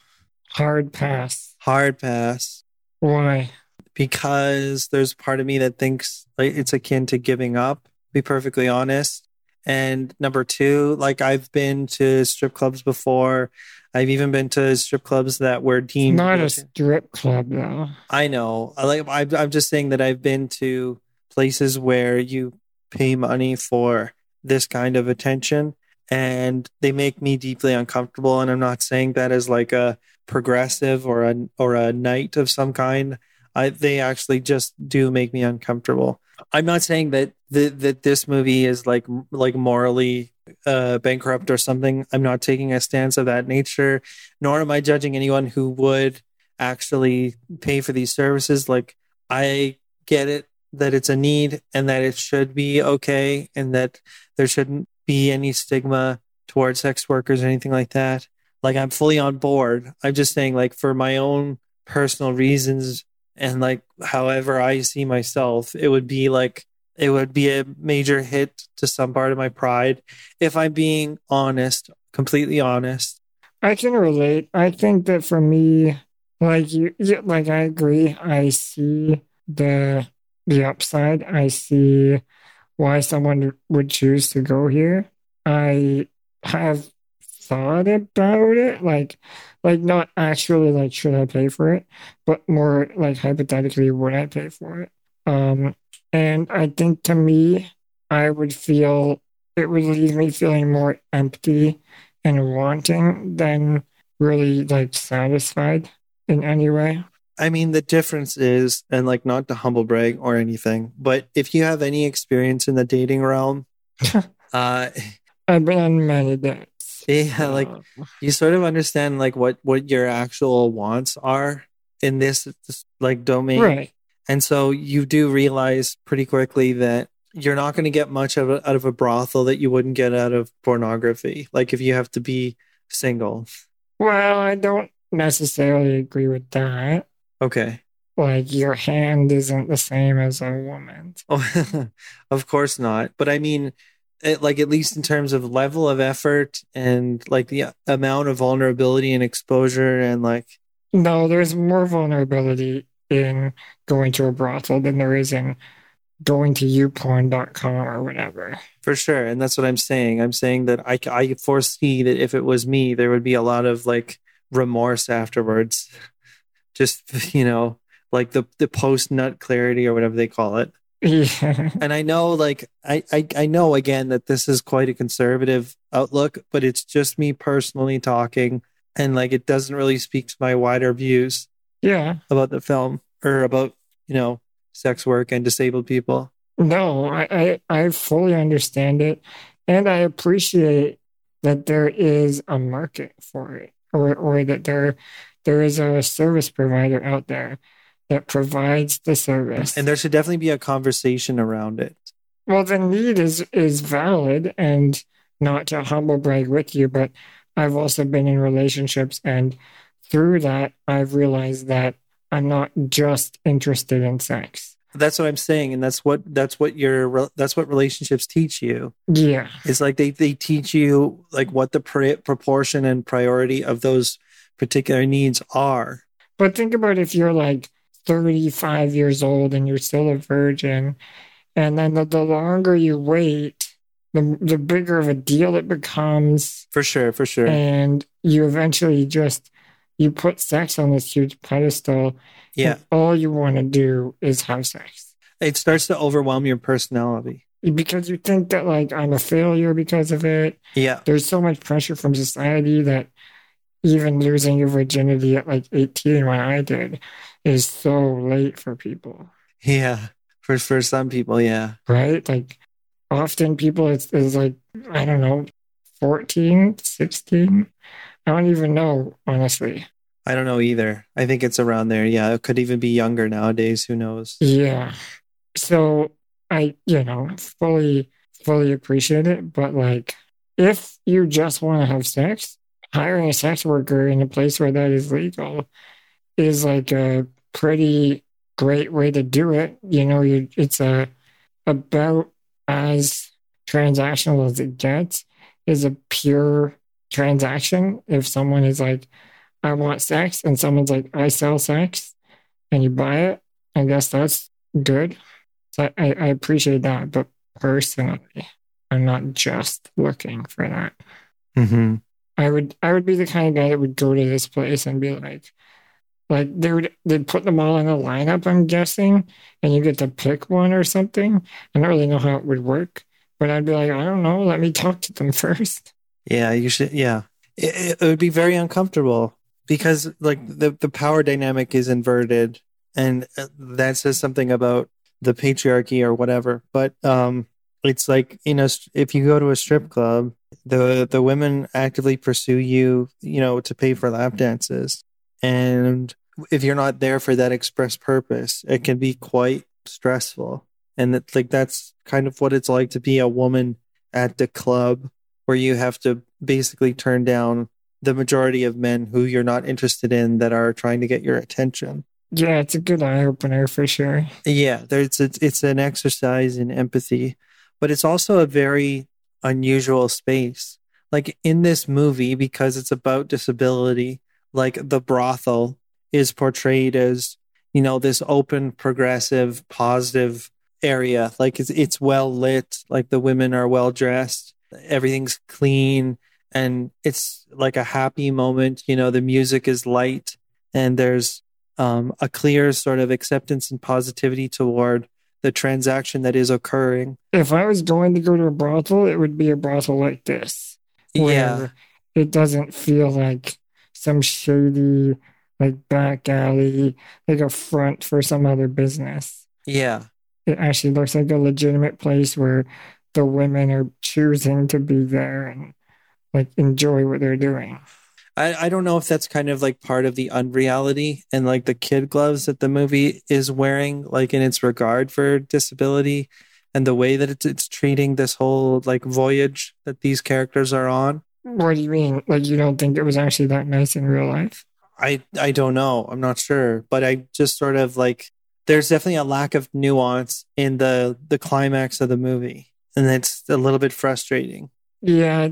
Hard pass. Hard pass. Why? Because there's part of me that thinks like it's akin to giving up, to be perfectly honest. And number two, like I've been to strip clubs before. I've even been to strip clubs that were deemed... It's not a strip club, though. I know. I'm just saying that I've been to places where you pay money for this kind of attention and they make me deeply uncomfortable. And I'm not saying that as like a progressive or a knight of some kind. They actually just do make me uncomfortable. I'm not saying that that this movie is like morally bankrupt or something. I'm not taking a stance of that nature, nor am I judging anyone who would actually pay for these services. Like, I get it that it's a need and that it should be okay and that there shouldn't be any stigma towards sex workers or anything like that. Like, I'm fully on board. I'm just saying, like, for my own personal reasons and like however I see myself, it would be a major hit to some part of my pride. If I'm being honest, completely honest. I can relate. I think that for me, like you, like I agree. I see the upside. I see why someone would choose to go here. I have thought about it, like not actually like should I pay for it, but more like hypothetically would I pay for it. And I think to me, I would feel it would leave me feeling more empty and wanting than really like satisfied in any way. I mean, the difference is, and like not to humble brag or anything, but if you have any experience in the dating realm, I've been on many dates. Yeah, like you sort of understand like what your actual wants are in this like domain. Right. And so you do realize pretty quickly that you're not going to get much out of a brothel that you wouldn't get out of pornography. Like if you have to be single. Well, I don't necessarily agree with that. Okay. Like your hand isn't the same as a woman's. Oh, of course not. But I mean, at least in terms of level of effort and like the amount of vulnerability and exposure and like. No, there's more vulnerability in going to a brothel than there is in going to youporn.com or whatever. For sure. And that's what I'm saying. I'm saying that I foresee that if it was me, there would be a lot of like remorse afterwards. Just, you know, like the post-nut clarity or whatever they call it. Yeah. And I know, like, I know, again, that this is quite a conservative outlook, but it's just me personally talking. And like, it doesn't really speak to my wider views. Yeah. About the film or about, you know, sex work and disabled people. No, I fully understand it. And I appreciate that there is a market for it or that there is a service provider out there that provides the service. And there should definitely be a conversation around it. Well, the need is valid, and not to humble brag with you, but I've also been in relationships and through that, I've realized that I'm not just interested in sex. That's what I'm saying, and that's what relationships teach you. Yeah, it's like they teach you like what the proportion and priority of those particular needs are. But think about if you're like 35 years old and you're still a virgin, and then the longer you wait, the bigger of a deal it becomes. For sure, and you eventually just. You put sex on this huge pedestal. Yeah. And all you want to do is have sex. It starts to overwhelm your personality. Because you think that, like, I'm a failure because of it. Yeah. There's so much pressure from society that even losing your virginity at, like, 18, when I did, is so late for people. Yeah. For some people, yeah. Right? Like, often people, it's like, I don't know, 14, 16. I don't even know, honestly. I don't know either. I think it's around there. Yeah, it could even be younger nowadays. Who knows? Yeah. So I, you know, fully appreciate it. But like, if you just want to have sex, hiring a sex worker in a place where that is legal is like a pretty great way to do it. You know, it's about as transactional as it gets. Is a pure transaction. If someone is like, I want sex, and someone's like, I sell sex, and you buy it, I guess that's good. So I appreciate that. But personally, I'm not just looking for that. Mm-hmm. I would be the kind of guy that would go to this place and be like they'd put them all in a lineup, I'm guessing, and you get to pick one or something. I don't really know how it would work, but I'd be like, I don't know, let me talk to them first. Yeah, you should. Yeah, it would be very uncomfortable because like the power dynamic is inverted, and that says something about the patriarchy or whatever. But it's like, you know, if you go to a strip club, the women actively pursue you, you know, to pay for lap dances. And if you're not there for that express purpose, it can be quite stressful. And it's like, that's kind of what it's like to be a woman at the club, where you have to basically turn down the majority of men who you're not interested in that are trying to get your attention. Yeah, it's a good eye opener for sure. Yeah, it's an exercise in empathy, but it's also a very unusual space. Like in this movie, because it's about disability, like the brothel is portrayed as, you know, this open, progressive, positive area. Like it's well lit, like the women are well dressed, everything's clean, and it's like a happy moment. You know, the music is light, and there's a clear sort of acceptance and positivity toward the transaction that is occurring. If I was going to go to a brothel, it would be a brothel like this. Yeah. It doesn't feel like some shady, like back alley, like a front for some other business. Yeah. It actually looks like a legitimate place where the women are choosing to be there and like enjoy what they're doing. I don't know if that's kind of like part of the unreality and like the kid gloves that the movie is wearing, like in its regard for disability and the way that it's treating this whole like voyage that these characters are on. What do you mean? Like you don't think it was actually that nice in real life? I don't know. I'm not sure. But I just sort of like, there's definitely a lack of nuance in the climax of the movie. And it's a little bit frustrating. Yeah,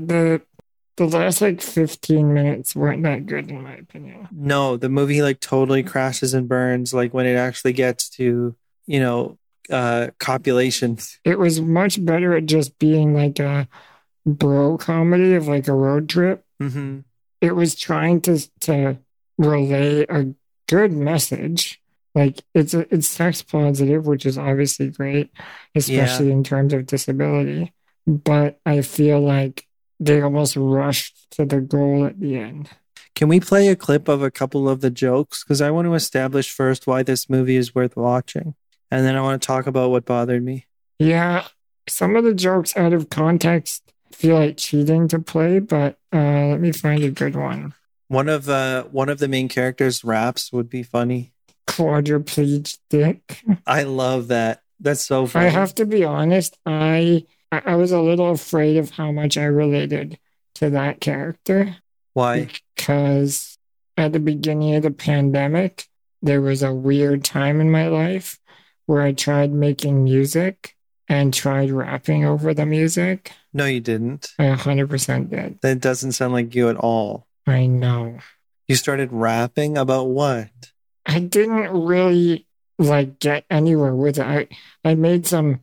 the last like 15 minutes weren't that good in my opinion. No, the movie like totally crashes and burns like when it actually gets to, you know, copulation. It was much better at just being like a bro comedy of like a road trip. Mm-hmm. It was trying to relay a good message. Like it's sex positive, which is obviously great, especially in terms of disability. But I feel like they almost rushed to the goal at the end. Can we play a clip of a couple of the jokes? Because I want to establish first why this movie is worth watching. And then I want to talk about what bothered me. Yeah, some of the jokes out of context feel like cheating to play, but let me find a good one. One of the main characters' raps would be funny. Quadriplegic dick. I love that. That's so funny. I have to be honest, I was a little afraid of how much I related to that character. Why? Because at the beginning of the pandemic, there was a weird time in my life where I tried making music and tried rapping over the music. No, you didn't. I 100% did. That doesn't sound like you at all. I know. You started rapping about what? I didn't really like get anywhere with it. I made some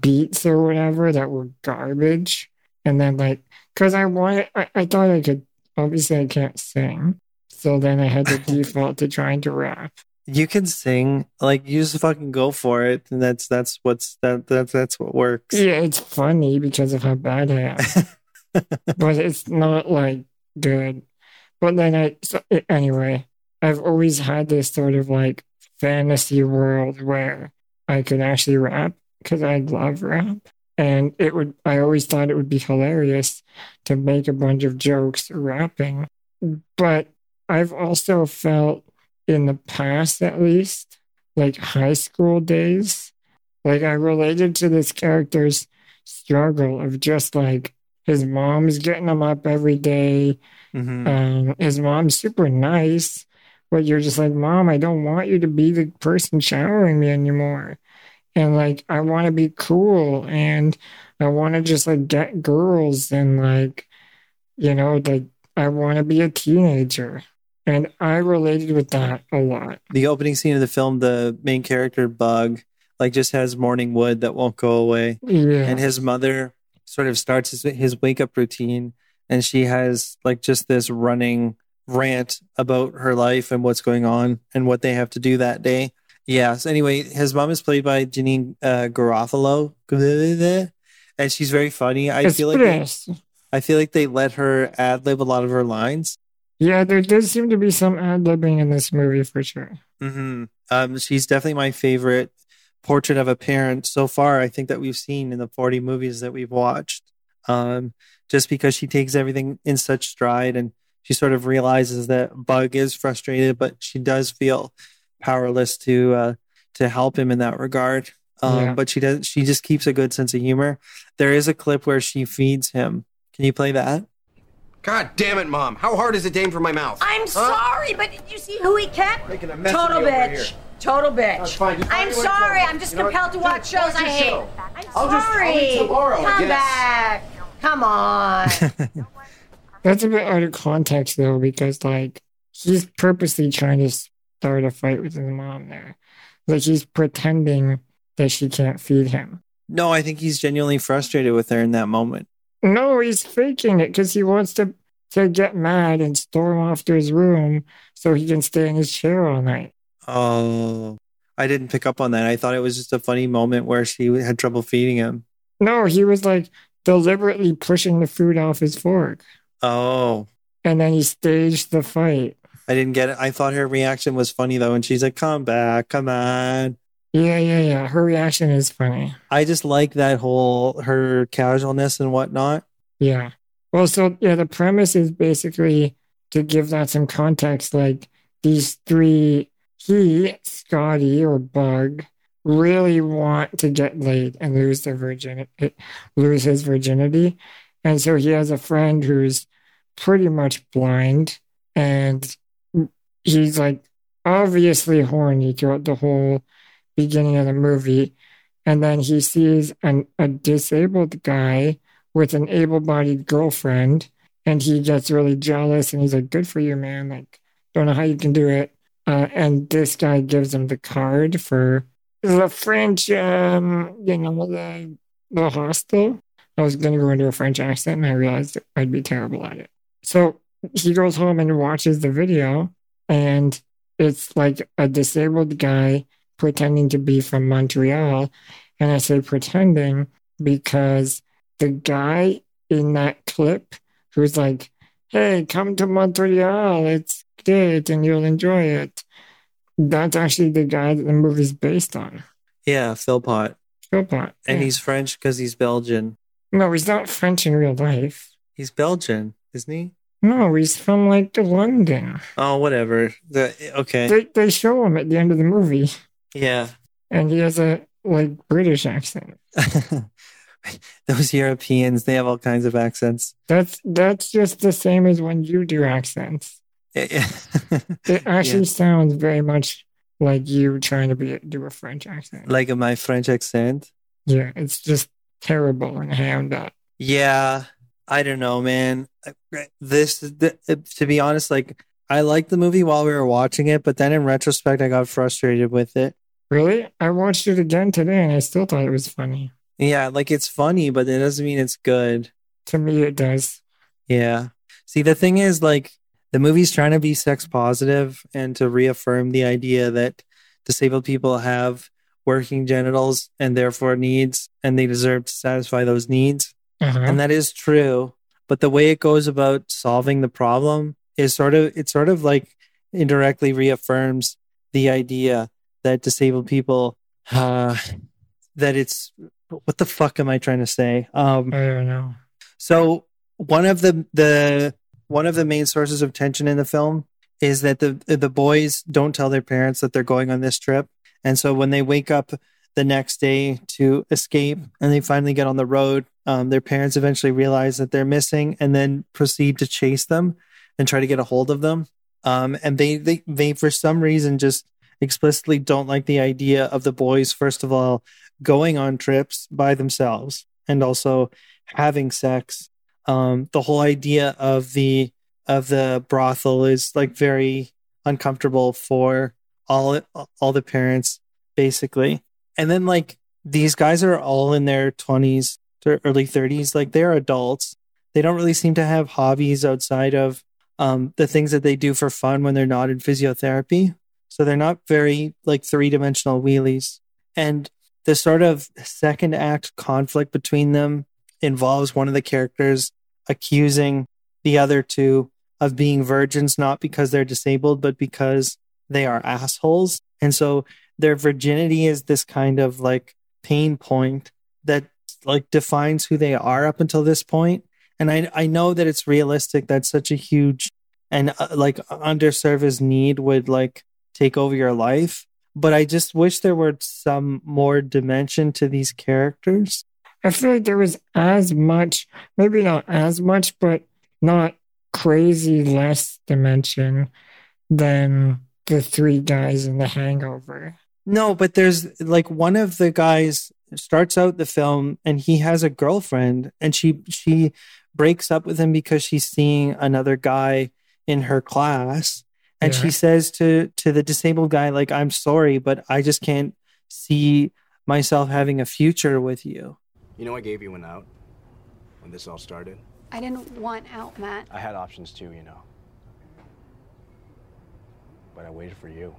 beats or whatever that were garbage, and then like because I thought I could. Obviously I can't sing, so then I had to default to trying to rap. You can sing, like you just fucking go for it, and that's what works. Yeah, it's funny because of how bad I am, but it's not like good. But then anyway, I've always had this sort of like fantasy world where I could actually rap. Because I love rap, and I always thought it would be hilarious to make a bunch of jokes rapping. But I've also felt in the past, at least, like high school days, like I related to this character's struggle of just like his mom's getting him up every day. Mm-hmm. His mom's super nice, but you're just like, Mom, I don't want you to be the person showering me anymore. And like, I want to be cool and I want to just like get girls and like you know, like, I want to be a teenager. And I related with that a lot. The opening scene of the film, the main character, Bug, like, just has morning wood that won't go away. Yeah. And his mother sort of starts his wake-up routine, and she has, like, just this running rant about her life and what's going on and what they have to do that day. Yeah, so anyway, his mom is played by Janine Garofalo, and she's very funny. I feel like they let her ad-lib a lot of her lines. Yeah, there does seem to be some ad-libbing in this movie for sure. Mm-hmm. She's definitely my favorite portrait of a parent so far, I think, that we've seen in the 40 movies that we've watched. Just because she takes everything in such stride, and she sort of realizes that Bug is frustrated, but she does feel powerless to help him in that regard. Yeah. But she does. She just keeps a good sense of humor. There is a clip where she feeds him. Can you play that? God damn it, Mom! How hard is it to aim for my mouth? I'm sorry, but did you see who he kept? Making a mess of me over here. Total bitch. I'm sorry. I'm just compelled to watch shows I hate. I'm sorry. Come back. Come on. That's a bit out of context, though, because, like, he's purposely trying to start a fight with his mom there. Like, he's pretending that she can't feed him. No, I think he's genuinely frustrated with her in that moment. No, he's faking it because he wants to get mad and storm off to his room so he can stay in his chair all night. Oh, I didn't pick up on that. I thought it was just a funny moment where she had trouble feeding him. No, he was, like, deliberately pushing the food off his fork. Oh. And then he staged the fight. I didn't get it. I thought her reaction was funny, though. And she's like, come back, come on. Yeah. Her reaction is funny. I just like that whole, her casualness and whatnot. Yeah. Well, so, yeah, the premise is basically, to give that some context, like, these three, Scotty, or Bug, really want to get laid and lose his virginity. And so he has a friend who's pretty much blind, and he's, like, obviously horny throughout the whole beginning of the movie. And then he sees a disabled guy with an able-bodied girlfriend, and he gets really jealous, and he's like, good for you, man. Like, don't know how you can do it. And this guy gives him the card for the French, the hostel. I was going to go into a French accent, and I realized I'd be terrible at it. So he goes home and watches the video, and it's like a disabled guy pretending to be from Montreal. And I say pretending because the guy in that clip who's like, hey, come to Montreal, it's great and you'll enjoy it. That's actually the guy that the movie's based on. Yeah, Philpot. And he's French because he's Belgian. No, he's not French in real life. He's Belgian, isn't he? No, he's from, like, London. Oh, whatever. Okay. They show him at the end of the movie. Yeah. And he has a, like, British accent. Those Europeans, they have all kinds of accents. That's just the same as when you do accents. Yeah. It actually sounds very much like you trying to do a French accent. Like my French accent? Yeah, it's just terrible and hammed up. Yeah, I don't know, man. To be honest, like, I liked the movie while we were watching it, but then in retrospect, I got frustrated with it. Really? I watched it again today, and I still thought it was funny. Yeah, like, it's funny, but it doesn't mean it's good. To me, it does. Yeah. See, the thing is, like, the movie's trying to be sex positive and to reaffirm the idea that disabled people have working genitals and therefore needs, and they deserve to satisfy those needs. Uh-huh. And that is true. But the way it goes about solving the problem is sort of like indirectly reaffirms the idea that disabled people, that it's, what the fuck am I trying to say? I don't know. So one of the main sources of tension in the film is that the boys don't tell their parents that they're going on this trip. And so when they wake up the next day to escape and they finally get on the road, their parents eventually realize that they're missing and then proceed to chase them and try to get a hold of them. And they for some reason, just explicitly don't like the idea of the boys, first of all, going on trips by themselves and also having sex The whole idea of the brothel is like very uncomfortable for all the parents, basically. And then like these guys are all in their 20s to early 30s. Like they're adults. They don't really seem to have hobbies outside of the things that they do for fun when they're not in physiotherapy. So they're not very like three-dimensional wheelies. And the sort of second act conflict between them involves one of the characters accusing the other two of being virgins, not because they're disabled, but because they are assholes. And so their virginity is this kind of like pain point that like defines who they are up until this point. And I know that it's realistic that such a huge and like underserviced need would like take over your life. But I just wish there were some more dimension to these characters. I feel like there was as much, maybe not as much, but not crazy less dimension than the three guys in The Hangover. No, but there's like one of the guys starts out the film and he has a girlfriend and she breaks up with him because she's seeing another guy in her class. And yeah. She says to the disabled guy, like, I'm sorry, but I just can't see myself having a future with you. You know, I gave you an out when this all started. I didn't want out, Matt. I had options too, you know. But I waited for you.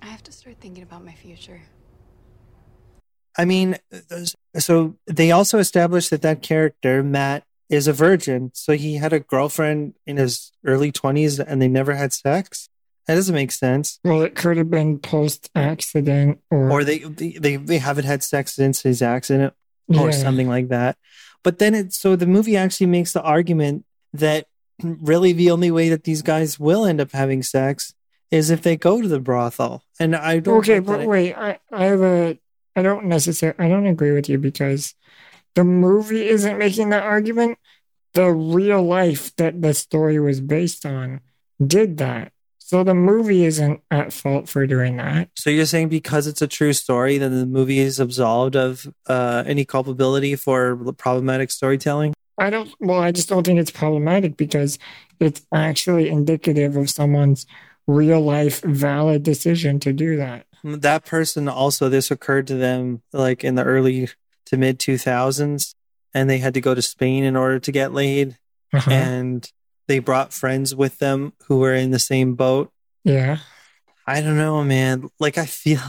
I have to start thinking about my future. I mean, so they also established that character, Matt, is a virgin. So he had a girlfriend in his early 20s and they never had sex. That doesn't make sense. Well, it could have been post-accident or they haven't had sex since his accident or something like that. But then so the movie actually makes the argument that really the only way that these guys will end up having sex is if they go to the brothel. And I don't wait, I don't agree with you because the movie isn't making that argument. The real life that the story was based on did that. So the movie isn't at fault for doing that. So you're saying because it's a true story, then the movie is absolved of any culpability for problematic storytelling? I just don't think it's problematic because it's actually indicative of someone's real life valid decision to do that. That person also, this occurred to them like in the early to mid 2000s, and they had to go to Spain in order to get laid. Uh-huh. And they brought friends with them who were in the same boat. Yeah. I don't know, man. Like I feel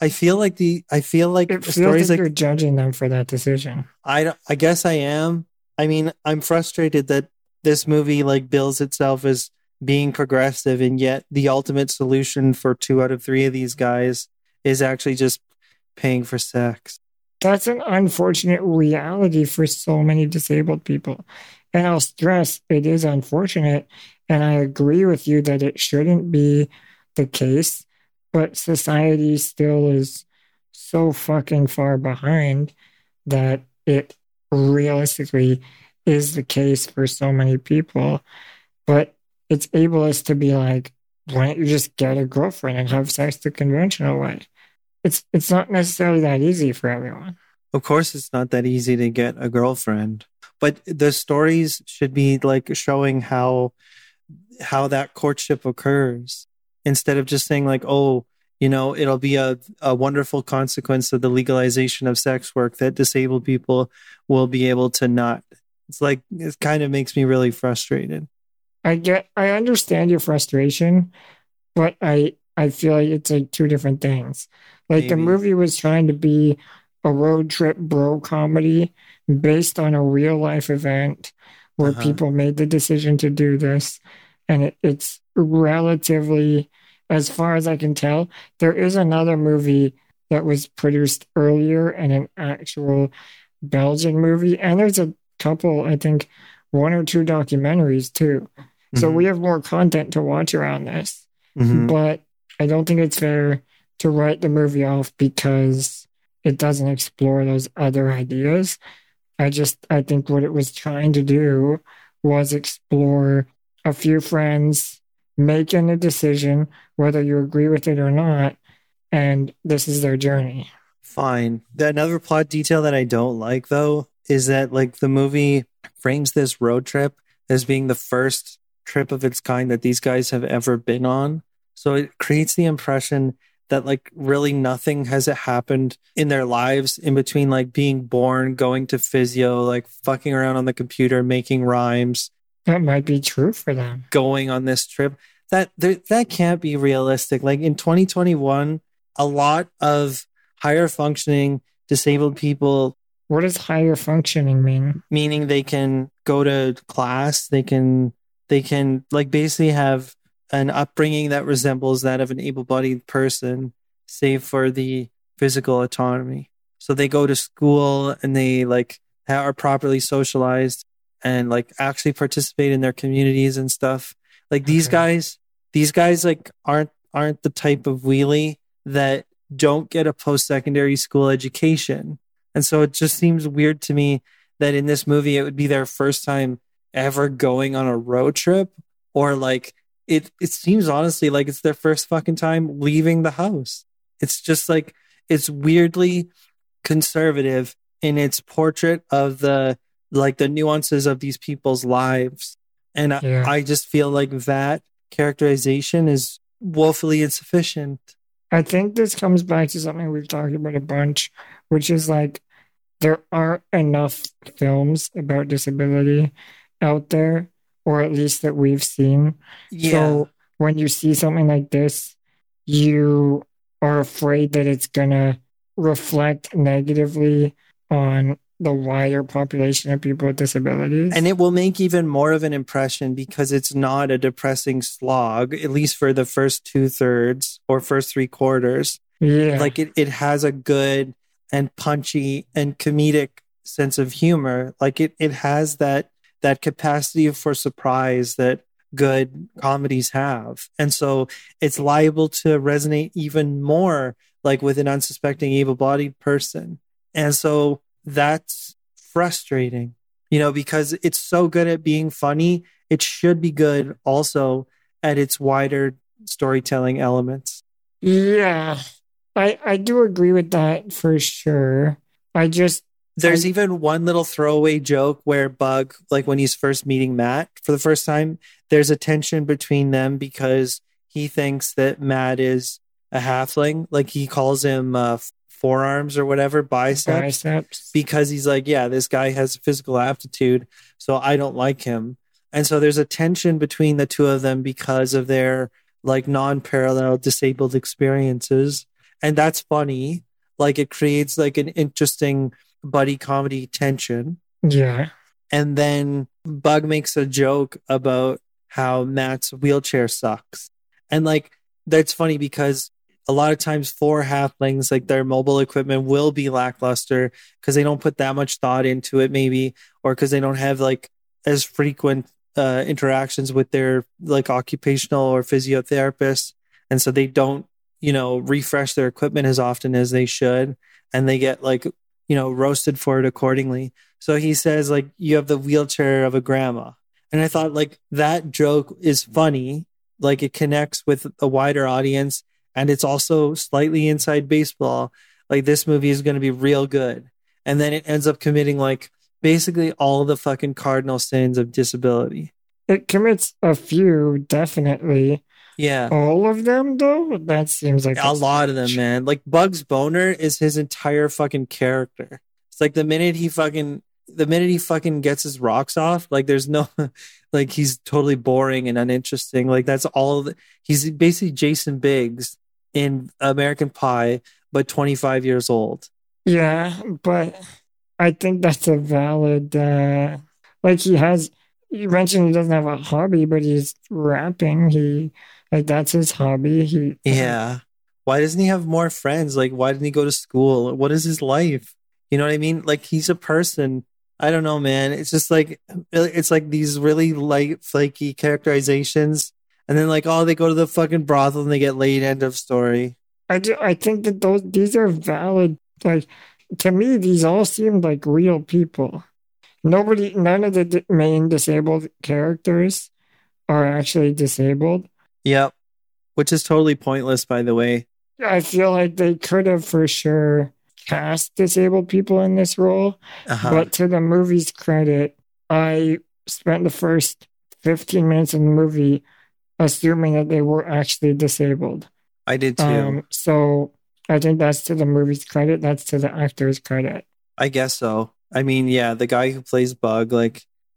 like it feels stories like you're judging them for that decision. I guess I am. I mean, I'm frustrated that this movie like bills itself as being progressive, and yet the ultimate solution for 2 out of 3 of these guys is actually just paying for sex. That's an unfortunate reality for so many disabled people. And I'll stress it is unfortunate. And I agree with you that it shouldn't be the case. But society still is so fucking far behind that it realistically is the case for so many people. But it's ableist to be like, why don't you just get a girlfriend and have sex the conventional way? It's not necessarily that easy for everyone. Of course, it's not that easy to get a girlfriend, but the stories should be like showing how that courtship occurs instead of just saying like, oh, you know, it'll be a wonderful consequence of the legalization of sex work that disabled people will be able to not. It's like, it kind of makes me really frustrated. I understand your frustration, but I feel like it's like two different things. Like the movie was trying to be a road trip bro comedy based on a real life event where people made the decision to do this. And it's relatively, as far as I can tell, there is another movie that was produced earlier and an actual Belgian movie. And there's a couple, I think 1 or 2 documentaries too. Mm-hmm. So we have more content to watch around this, but I don't think it's fair to write the movie off because it doesn't explore those other ideas. I think what it was trying to do was explore a few friends making a decision, whether you agree with it or not, and this is their journey. fine. Another plot detail that I don't like, though, is that like the movie frames this road trip as being the first trip of its kind that these guys have ever been on. So it creates the impression that like really nothing has happened in their lives in between like being born, going to physio, like fucking around on the computer, making rhymes. That might be true for them. Going on this trip. That can't be realistic. Like in 2021, a lot of higher functioning disabled people. What does higher functioning mean? Meaning they can go to class. They can like basically have an upbringing that resembles that of an able-bodied person, save for the physical autonomy. So they go to school and they like are properly socialized and like actually participate in their communities and stuff. Like these guys like aren't the type of wheelie that don't get a post-secondary school education. And so it just seems weird to me that in this movie, it would be their first time ever going on a road trip, or like it seems honestly like it's their first fucking time leaving the house. It's just like, it's weirdly conservative in its portrait of the, like the nuances of these people's lives. And yeah. I just feel like that characterization is woefully insufficient. I think this comes back to something we've talked about a bunch, which is like, there aren't enough films about disability out there, or at least that we've seen. Yeah. So when you see something like this, you are afraid that it's going to reflect negatively on the wider population of people with disabilities. And it will make even more of an impression because it's not a depressing slog, at least for the first 2/3 or first 3/4. Yeah. Like it has a good and punchy and comedic sense of humor. Like it has that capacity for surprise that good comedies have. And so it's liable to resonate even more like with an unsuspecting able-bodied person. And so that's frustrating, you know, because it's so good at being funny. It should be good also at its wider storytelling elements. Yeah, I do agree with that for sure. There's even one little throwaway joke where Bug, like when he's first meeting Matt for the first time, there's a tension between them because he thinks that Matt is a halfling. Like he calls him forearms or whatever, biceps, because he's like, yeah, this guy has physical aptitude, so I don't like him. And so there's a tension between the two of them because of their like non-parallel disabled experiences. And that's funny. Like it creates like an interesting buddy comedy tension. Yeah. And then Bug makes a joke about how Matt's wheelchair sucks. And like, that's funny because a lot of times for halflings, like their mobile equipment will be lackluster because they don't put that much thought into it maybe, or because they don't have like as frequent interactions with their like occupational or physiotherapist. And so they don't, you know, refresh their equipment as often as they should. And they get like, you know, roasted for it accordingly. So he says, like, you have the wheelchair of a grandma. And I thought, like, that joke is funny. Like, it connects with a wider audience. And it's also slightly inside baseball. Like, this movie is going to be real good. And then it ends up committing, like, basically all the fucking cardinal sins of disability. It commits a few, definitely. Yeah. All of them, though? That seems like... A lot of them, man. Like, Bugs Boner is his entire fucking character. It's like the minute he fucking gets his rocks off, like, there's no... Like, he's totally boring and uninteresting. Like, that's all... He's basically Jason Biggs in American Pie, but 25 years old. Yeah, but I think that's a valid... Like, he has... You mentioned he doesn't have a hobby, but he's rapping. Like, that's his hobby. Yeah. Why doesn't he have more friends? Like, why didn't he go to school? What is his life? You know what I mean? Like, he's a person. I don't know, man. It's just like, it's like these really light, flaky characterizations. And then like, oh, they go to the fucking brothel and they get laid, end of story. I think that these are valid. Like, to me, these all seem like real people. None of the main disabled characters are actually disabled. Yep. Which is totally pointless, by the way. I feel like they could have for sure cast disabled people in this role, but to the movie's credit, I spent the first 15 minutes of the movie assuming that they were actually disabled. I did too. So I think that's to the movie's credit. That's to the actor's credit. I guess so. I mean, yeah, the guy who plays Bug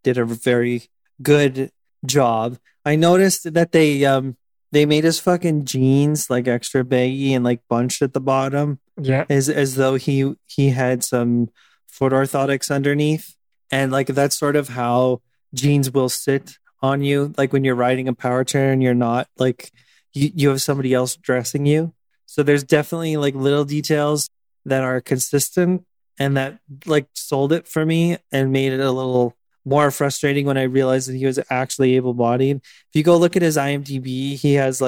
did a very good job. I noticed that they made his fucking jeans extra baggy and bunched at the bottom. Yeah, as though he had some foot orthotics underneath, and that's sort of how jeans will sit on you. When you're riding a power chair and you're not you have somebody else dressing you. So there's definitely little details that are consistent and that sold it for me and made it a little more frustrating when I realized that he was actually able-bodied. If you go look at his IMDb, he has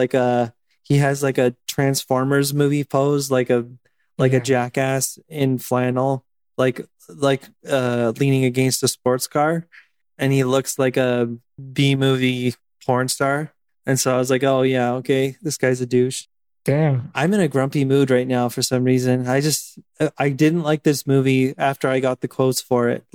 a Transformers movie pose, a jackass in flannel, leaning against a sports car, and he looks like a B-movie porn star. And so I was like, oh yeah, okay, this guy's a douche. Damn. I'm in a grumpy mood right now for some reason. I didn't like this movie after I got the quotes for it.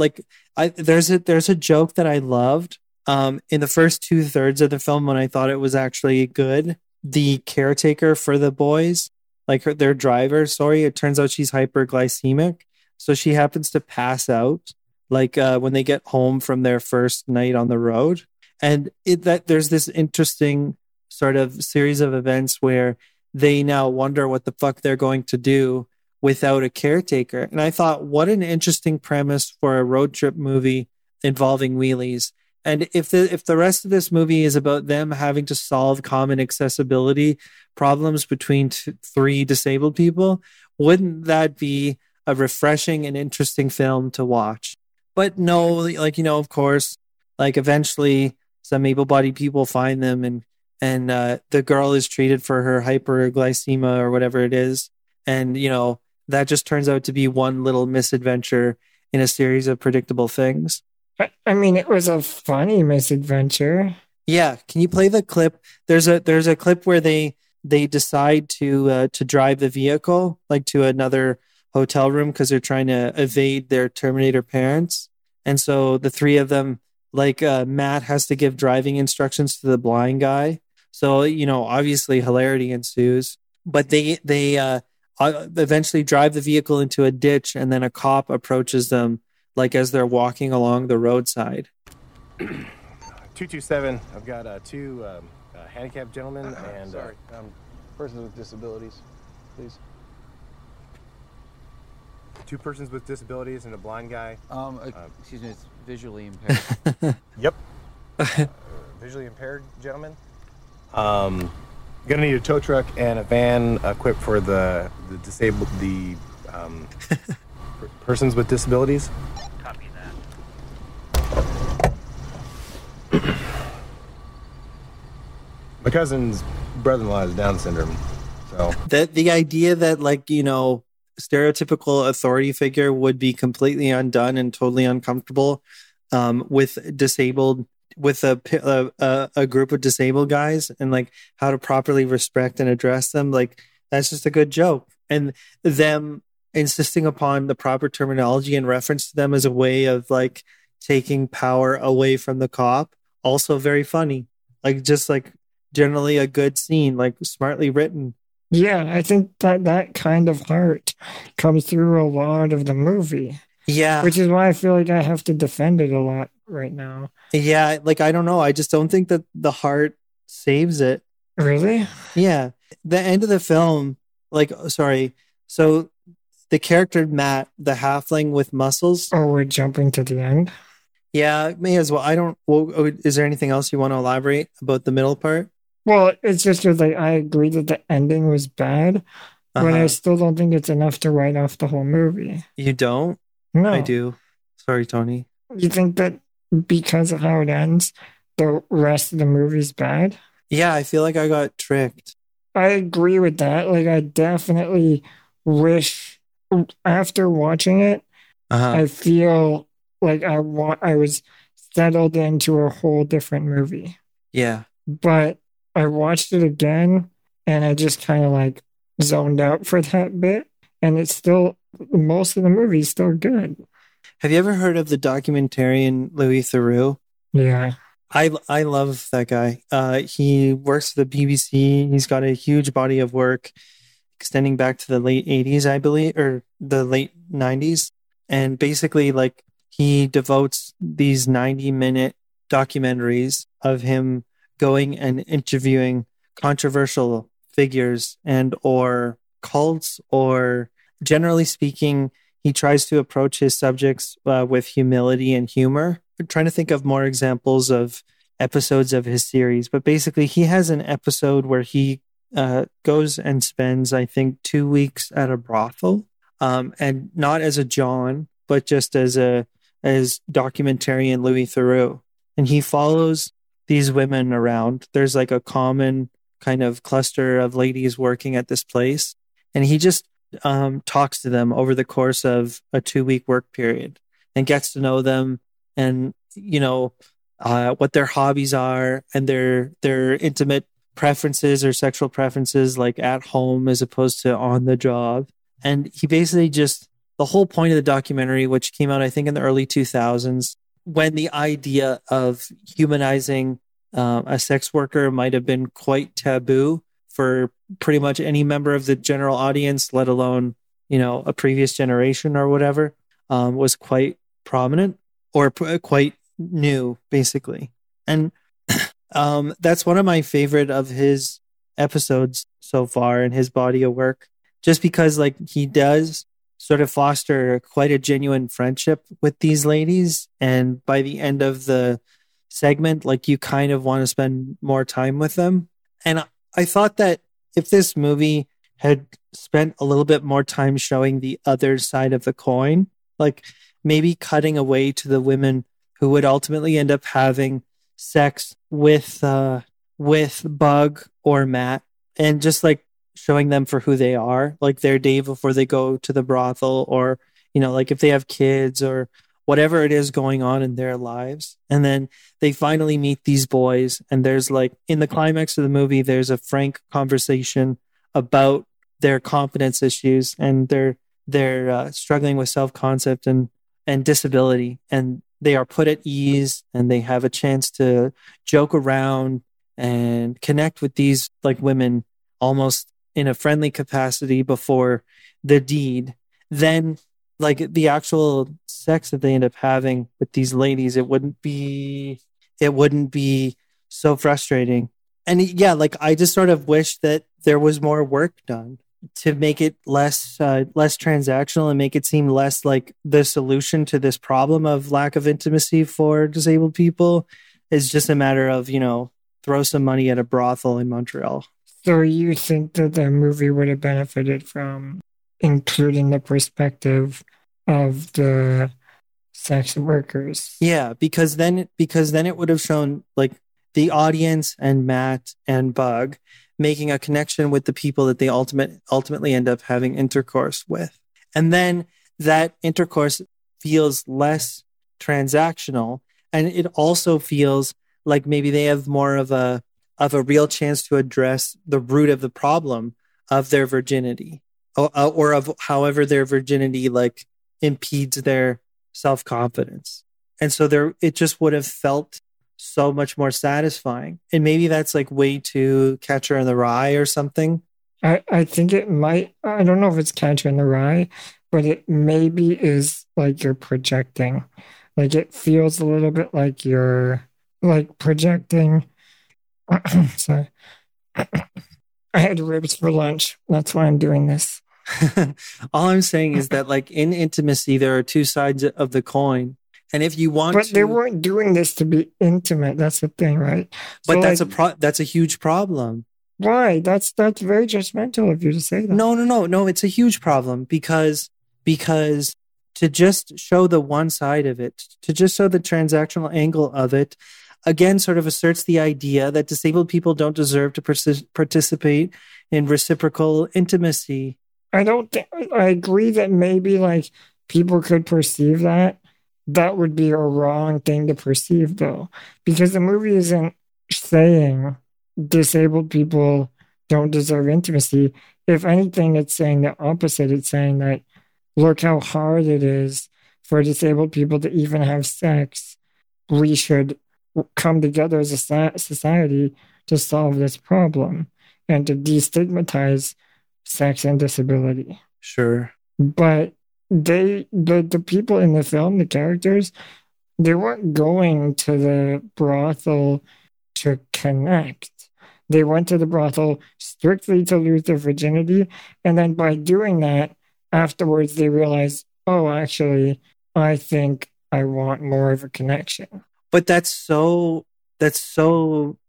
There's a joke that I loved in the first 2/3 of the film when I thought it was actually good. The caretaker for the boys, their driver, sorry, it turns out she's hyperglycemic. So she happens to pass out when they get home from their first night on the road. And there's this interesting sort of series of events where they now wonder what the fuck they're going to do without a caretaker. And I thought, what an interesting premise for a road trip movie involving wheelies. And if the rest of this movie is about them having to solve common accessibility problems between three disabled people, wouldn't that be a refreshing and interesting film to watch? But no, of course, eventually some able-bodied people find them and the girl is treated for her hyperglycemia or whatever it is. And, that just turns out to be one little misadventure in a series of predictable things. I mean, it was a funny misadventure. Yeah. Can you play the clip? There's a clip where they decide to drive the vehicle, to another hotel room because they're trying to evade their Terminator parents. And so the three of them, Matt has to give driving instructions to the blind guy. So, obviously hilarity ensues, but they eventually drive the vehicle into a ditch, and then a cop approaches them as they're walking along the roadside. 227, I've got two handicapped gentlemen and sorry. Persons with disabilities, please. Two persons with disabilities and a blind guy. Excuse me, it's visually impaired. Yep. Visually impaired gentlemen. Gonna need a tow truck and a van equipped for the disabled, the persons with disabilities. Copy that. My cousin's brother-in-law has Down syndrome, so the idea that stereotypical authority figure would be completely undone and totally uncomfortable with a group of disabled guys, and how to properly respect and address them. That's just a good joke. And them insisting upon the proper terminology and reference to them as a way of taking power away from the cop. Also very funny. Generally a good scene, smartly written. Yeah, I think that kind of heart comes through a lot of the movie. Yeah. Which is why I feel I have to defend it a lot right now. Yeah, I don't know. I just don't think that the heart saves it. Really? Yeah. The end of the film, so the character Matt, the halfling with muscles. Oh, we're jumping to the end? Yeah, may as well. Is there anything else you want to elaborate about the middle part? Well, it's just I agree that the ending was bad, but I still don't think it's enough to write off the whole movie. You don't? No. I do. Sorry, Tony. You think that because of how it ends, the rest of the movie's bad? Yeah, I feel I got tricked. I agree with that. I definitely wish, after watching it, I feel I was settled into a whole different movie. Yeah. But I watched it again, and I just kind of zoned out for that bit. And it still most of the movie's still good. Have you ever heard of the documentarian Louis Theroux? Yeah. I love that guy. He works for the BBC. He's got a huge body of work extending back to the late 80s, I believe, or the late 90s. And basically, like, he devotes these 90-minute documentaries of him going and interviewing controversial figures and or cults, or generally speaking, he tries to approach his subjects with humility and humor. I'm trying to think of more examples of episodes of his series, but basically he has an episode where he goes and spends, I think, 2 weeks at a brothel, and not as a John, but just as documentarian Louis Theroux. And he follows these women around. There's like a common kind of cluster of ladies working at this place. And he just talks to them over the course of a 2-week work period and gets to know them and, you know, what their hobbies are and their intimate preferences or sexual preferences, like at home as opposed to on the job. And he basically just, the whole point of the documentary, which came out, I think, in the early 2000s, when the idea of humanizing a sex worker might have been quite taboo for pretty much any member of the general audience, let alone, you know, a previous generation or whatever, was quite prominent or quite new, basically. And that's one of my favorite of his episodes so far in his body of work, just because, like, he does sort of foster quite a genuine friendship with these ladies. And by the end of the segment, like, you kind of want to spend more time with them. And I thought that if this movie had spent a little bit more time showing the other side of the coin, like maybe cutting away to the women who would ultimately end up having sex with Bug or Matt, and just like showing them for who they are, like their day before they go to the brothel, or, you know, like if they have kids or whatever it is going on in their lives. And then they finally meet these boys. And there's like, in the climax of the movie, there's a frank conversation about their confidence issues and they're struggling with self-concept and disability. And they are put at ease and they have a chance to joke around and connect with these like women almost in a friendly capacity before the deed. Then, like, the actual sex that they end up having with these ladies, it wouldn't be so frustrating. And yeah, like, I just sort of wish that there was more work done to make it less transactional and make it seem less like the solution to this problem of lack of intimacy for disabled people is just a matter of, you know, throw some money at a brothel in Montreal. So you think that the movie would have benefited from including the perspective of the sex workers? Yeah, because then it would have shown like the audience and Matt and Bug making a connection with the people that they ultimately end up having intercourse with. And then that intercourse feels less transactional, and it also feels like maybe they have more of a real chance to address the root of the problem of their virginity, or of however their virginity like impedes their self-confidence. And so it just would have felt so much more satisfying. And maybe that's like way too Catcher in the Rye or something. I think it might, I don't know if it's Catcher in the Rye, but it maybe is like you're projecting. Like it feels a little bit like you're like projecting. Sorry. I had ribs for lunch. That's why I'm doing this. All I'm saying is that, like, in intimacy, there are two sides of the coin. And if you want But they weren't doing this to be intimate. That's the thing, right? But so that's a huge problem. Why? That's very judgmental of you to say that. No. It's a huge problem because to just show the one side of it, to just show the transactional angle of it, again, sort of asserts the idea that disabled people don't deserve to participate in reciprocal intimacy. I agree that maybe like people could perceive that. That would be a wrong thing to perceive, though, because the movie isn't saying disabled people don't deserve intimacy. If anything, it's saying the opposite. It's saying that look how hard it is for disabled people to even have sex. We should come together as a society to solve this problem and to destigmatize sex and disability. Sure. But the people in the film, the characters, they weren't going to the brothel to connect. They went to the brothel strictly to lose their virginity. And then by doing that, afterwards, they realized, oh, actually, I think I want more of a connection. But that's so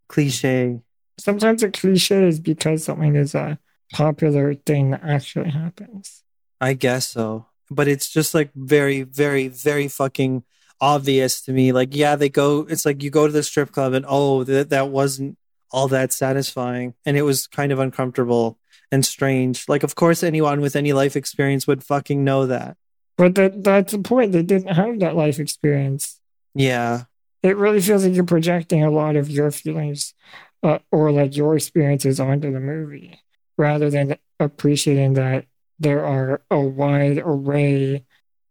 cliche. Sometimes a cliche is because something is a popular thing that actually happens. I guess so. But it's just like very, very, very fucking obvious to me. Like, yeah, they go, it's like you go to the strip club and oh, that wasn't all that satisfying. And it was kind of uncomfortable and strange. Like, of course, anyone with any life experience would fucking know that. But that's the point. They didn't have that life experience. Yeah. It really feels like you're projecting a lot of your feelings or like your experiences onto the movie rather than appreciating that there are a wide array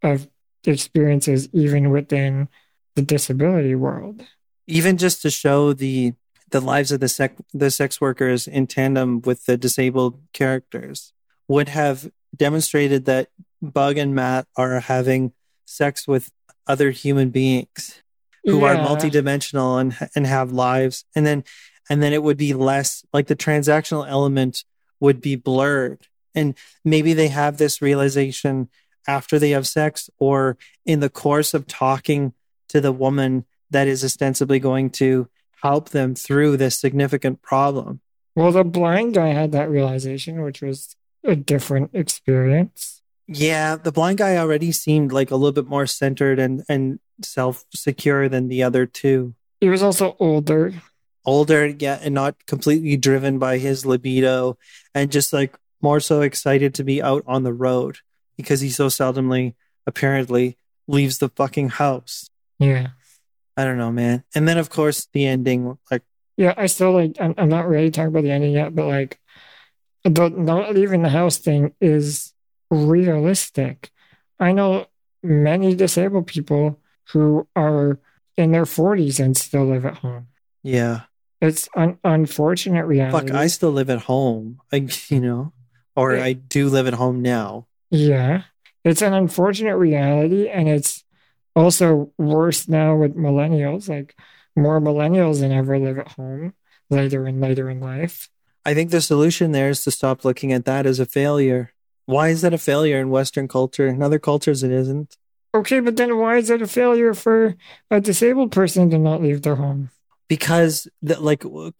of experiences even within the disability world. Even just to show the lives of the sex workers in tandem with the disabled characters would have demonstrated that Bug and Matt are having sex with other human beings who are multidimensional and have lives. And then it would be less, like the transactional element would be blurred. And maybe they have this realization after they have sex or in the course of talking to the woman that is ostensibly going to help them through this significant problem. Well, the blind guy had that realization, which was a different experience. Yeah, the blind guy already seemed like a little bit more centered and self-secure than the other two. He was also older. Older, yeah, and not completely driven by his libido and just like more so excited to be out on the road because he so seldomly, apparently, leaves the fucking house. Yeah. I don't know, man. And then, of course, the ending. Yeah, I still I'm not ready to talk about the ending yet, but like the not leaving the house thing is realistic. I know many disabled people who are in their 40s and still live at home. Yeah. It's an unfortunate reality. Fuck, I still live at home, I do live at home now. Yeah. It's an unfortunate reality, and it's also worse now with millennials. Like more millennials than ever live at home later in life. I think the solution there is to stop looking at that as a failure. Why is that a failure in Western culture? In other cultures it isn't. Okay, but then why is it a failure for a disabled person to not leave their home? Because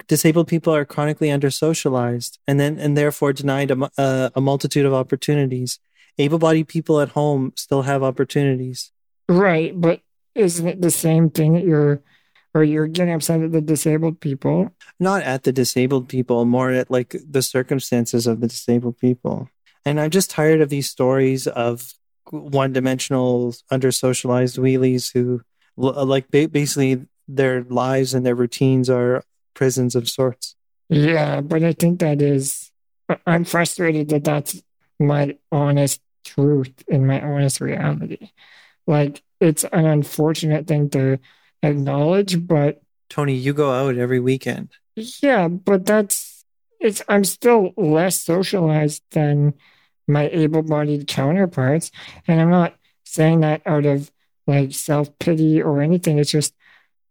disabled people are chronically under-socialized and therefore denied a multitude of opportunities. Able-bodied people at home still have opportunities. Right, but isn't it the same thing that you're getting upset at the disabled people? Not at the disabled people, more at like the circumstances of the disabled people. And I'm just tired of these stories of one-dimensional, under-socialized wheelies who like basically their lives and their routines are prisons of sorts. Yeah, but I think I'm frustrated that that's my honest truth and my honest reality. Like, it's an unfortunate thing to acknowledge, but... Tony, you go out every weekend. Yeah, but I'm still less socialized than my able-bodied counterparts. And I'm not saying that out of, like, self-pity or anything. It's just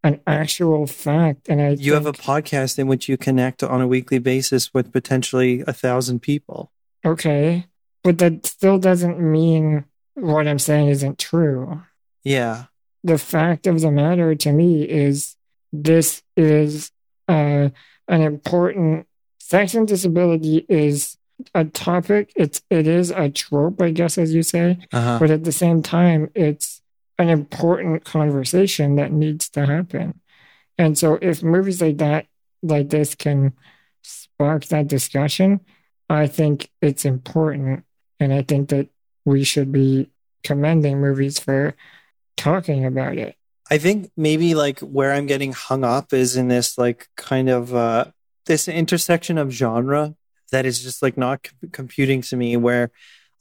an actual fact. And you have a podcast in which you connect on a weekly basis with potentially 1,000 people. Okay, but that still doesn't mean... what I'm saying isn't true. Yeah. The fact of the matter to me is this is an important... Sex and disability is a topic. It is a trope, I guess, as you say. Uh-huh. But at the same time, it's an important conversation that needs to happen. And so if movies like this can spark that discussion, I think it's important. And I think that we should be commending movies for talking about it. I think maybe like where I'm getting hung up is in this like kind of this intersection of genre that is just like not computing to me, where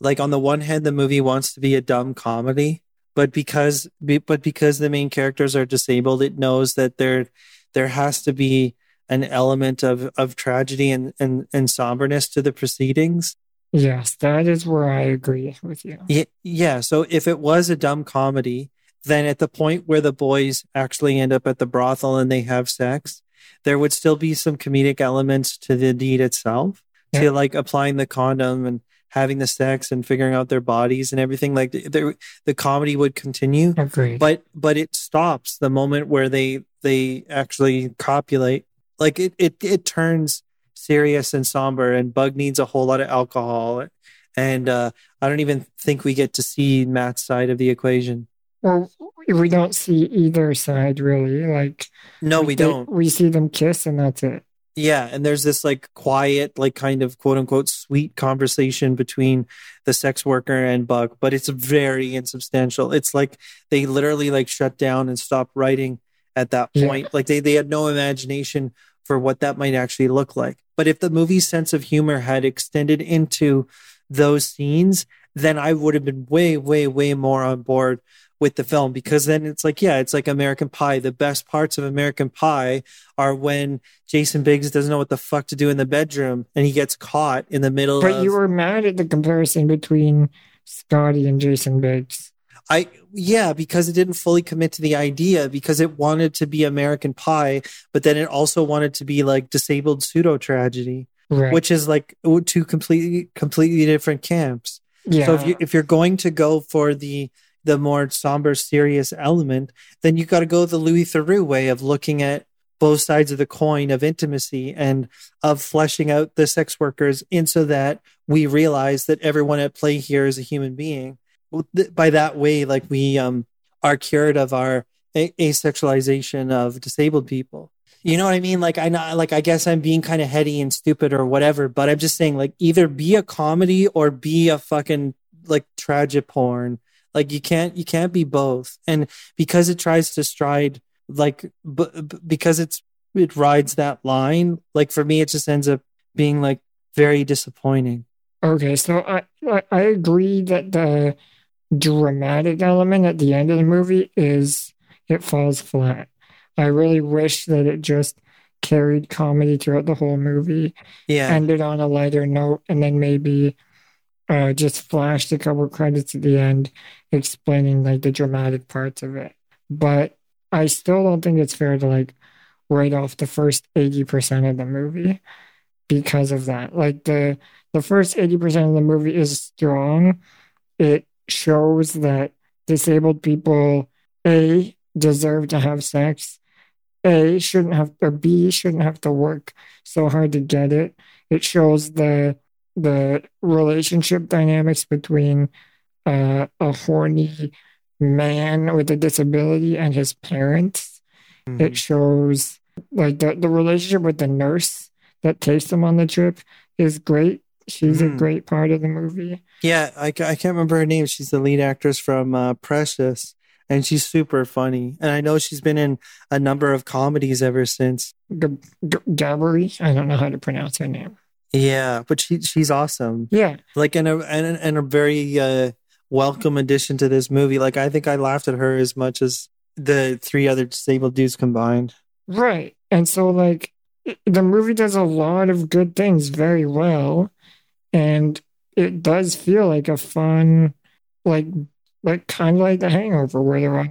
Like, on the one hand, the movie wants to be a dumb comedy, but because the main characters are disabled, it knows that there has to be an element of tragedy and somberness to the proceedings. Yes, that is where I agree with you. Yeah. So if it was a dumb comedy, then at the point where the boys actually end up at the brothel and they have sex, there would still be some comedic elements to the deed itself, to like applying the condom and having the sex and figuring out their bodies and everything. Like the comedy would continue. Agreed. But it stops the moment where they actually copulate. Like it turns serious and somber, and Bug needs a whole lot of alcohol. And I don't even think we get to see Matt's side of the equation. Well, we don't see either side really. Like, no, we don't. We see them kiss and that's it. Yeah. And there's this like quiet, like kind of quote unquote sweet conversation between the sex worker and Bug, but it's very insubstantial. It's like they literally like shut down and stopped writing at that point. Yeah. Like they had no imagination for what that might actually look like. But if the movie's sense of humor had extended into those scenes, then I would have been way, way, way more on board with the film, because then it's like, yeah, it's like American Pie. The best parts of American Pie are when Jason Biggs doesn't know what the fuck to do in the bedroom and he gets caught in the middle of... But you were mad at the comparison between Scotty and Jason Biggs. Because it didn't fully commit to the idea, because it wanted to be American Pie, but then it also wanted to be like disabled pseudo-tragedy, right, which is like two completely different camps. Yeah. So if you're going to go for the more somber, serious element, then you got to go the Louis Theroux way of looking at both sides of the coin of intimacy and of fleshing out the sex workers in so that we realize that everyone at play here is a human being. By that way, like we are cured of our asexualization of disabled people. You know what I mean? Like I guess I'm being kind of heady and stupid or whatever, but I'm just saying, like, either be a comedy or be a fucking like tragic porn. Like you can't be both. And because it tries to stride, like because it rides that line. Like for me, it just ends up being like very disappointing. Okay, so I agree that the dramatic element at the end of the movie falls flat. I really wish that it just carried comedy throughout the whole movie, ended on a lighter note, and then maybe just flashed a couple credits at the end explaining like the dramatic parts of it. But I still don't think it's fair to like write off the first 80% of the movie because of that. Like the first 80% of the movie is strong. It shows that disabled people, A, deserve to have sex, B, shouldn't have to work so hard to get it. It shows the relationship dynamics between a horny man with a disability and his parents. Mm-hmm. It shows like the relationship with the nurse that takes him on the trip is great. She's a great part of the movie. Yeah, I can't remember her name. She's the lead actress from Precious, and she's super funny. And I know she's been in a number of comedies ever since. Gabri, I don't know how to pronounce her name. Yeah, but she's awesome. Yeah, like and a very welcome addition to this movie. Like I think I laughed at her as much as the three other disabled dudes combined. Right, and so like the movie does a lot of good things very well. And it does feel like a fun, like kind of like The Hangover, where they're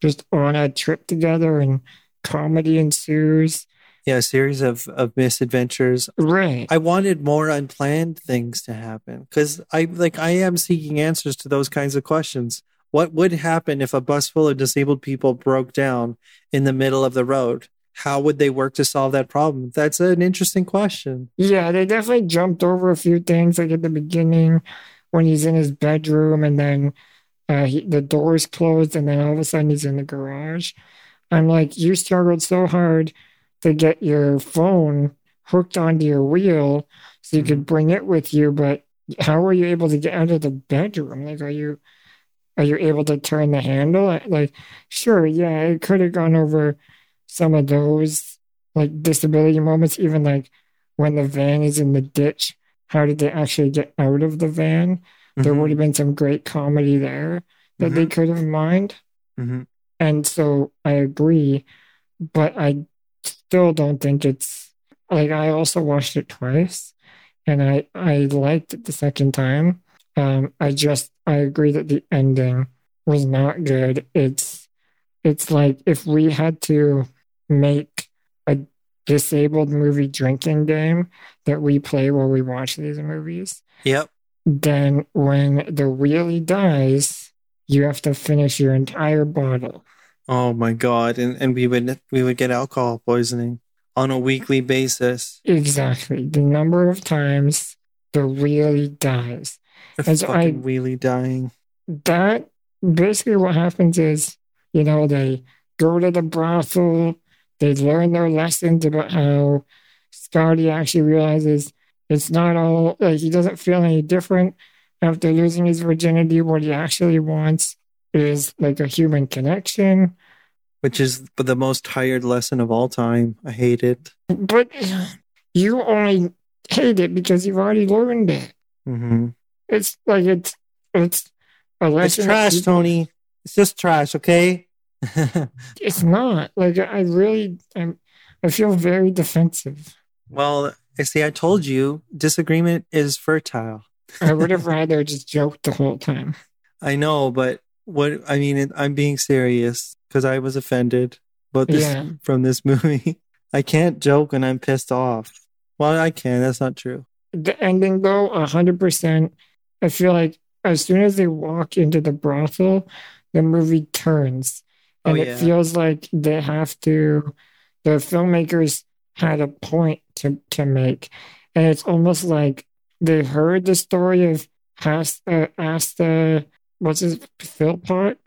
just on a trip together and comedy ensues. Yeah, a series of misadventures. Right. I wanted more unplanned things to happen because I am seeking answers to those kinds of questions. What would happen if a bus full of disabled people broke down in the middle of the road? How would they work to solve that problem? That's an interesting question. Yeah, they definitely jumped over a few things, like at the beginning when he's in his bedroom and then the door's closed and then all of a sudden he's in the garage. I'm like, you struggled so hard to get your phone hooked onto your wheel so you could bring it with you, but how were you able to get out of the bedroom? Like, are you able to turn the handle? Like, sure, yeah, it could have gone over some of those like disability moments, even like when the van is in the ditch, how did they actually get out of the van? There would have been some great comedy there that they could have mined. And so I agree, but I still don't think it's like, I also watched it twice and I liked it the second time. I agree that the ending was not good. It's like if we had to make a disabled movie drinking game that we play while we watch these movies. Yep. Then when the wheelie dies, you have to finish your entire bottle. Oh my God. And we would get alcohol poisoning on a weekly basis. Exactly. The number of times the wheelie dies. Wheelie dying. That basically what happens is, you know, they go to the brothel, they learn their lessons about how Scotty actually realizes it's not all, like he doesn't feel any different after losing his virginity. What he actually wants is like a human connection. Which is the most tired lesson of all time. I hate it. But you only hate it because you've already learned it. Mm-hmm. It's like, it's a lesson. It's trash, Tony. It's just trash, okay? It's not. Like, I feel very defensive. Well, I see, I told you, disagreement is fertile. I would have rather just joked the whole time. I know, but I'm being serious because I was offended about this from this movie. I can't joke when I'm pissed off. Well, I can. That's not true. The ending, though, 100%. I feel like as soon as they walk into the brothel, the movie turns. And it feels like they have to, the filmmakers had a point to make. And it's almost like they heard the story of Hasta, Philpot?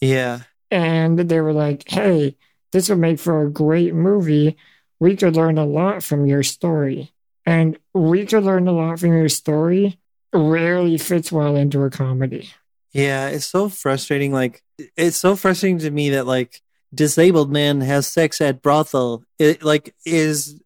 Yeah. And they were like, hey, this would make for a great movie. We could learn a lot from your story. And we could learn a lot from your story rarely fits well into a comedy. Yeah, it's so frustrating. Like, it's so frustrating to me that, like, disabled man has sex at brothel. It, like, is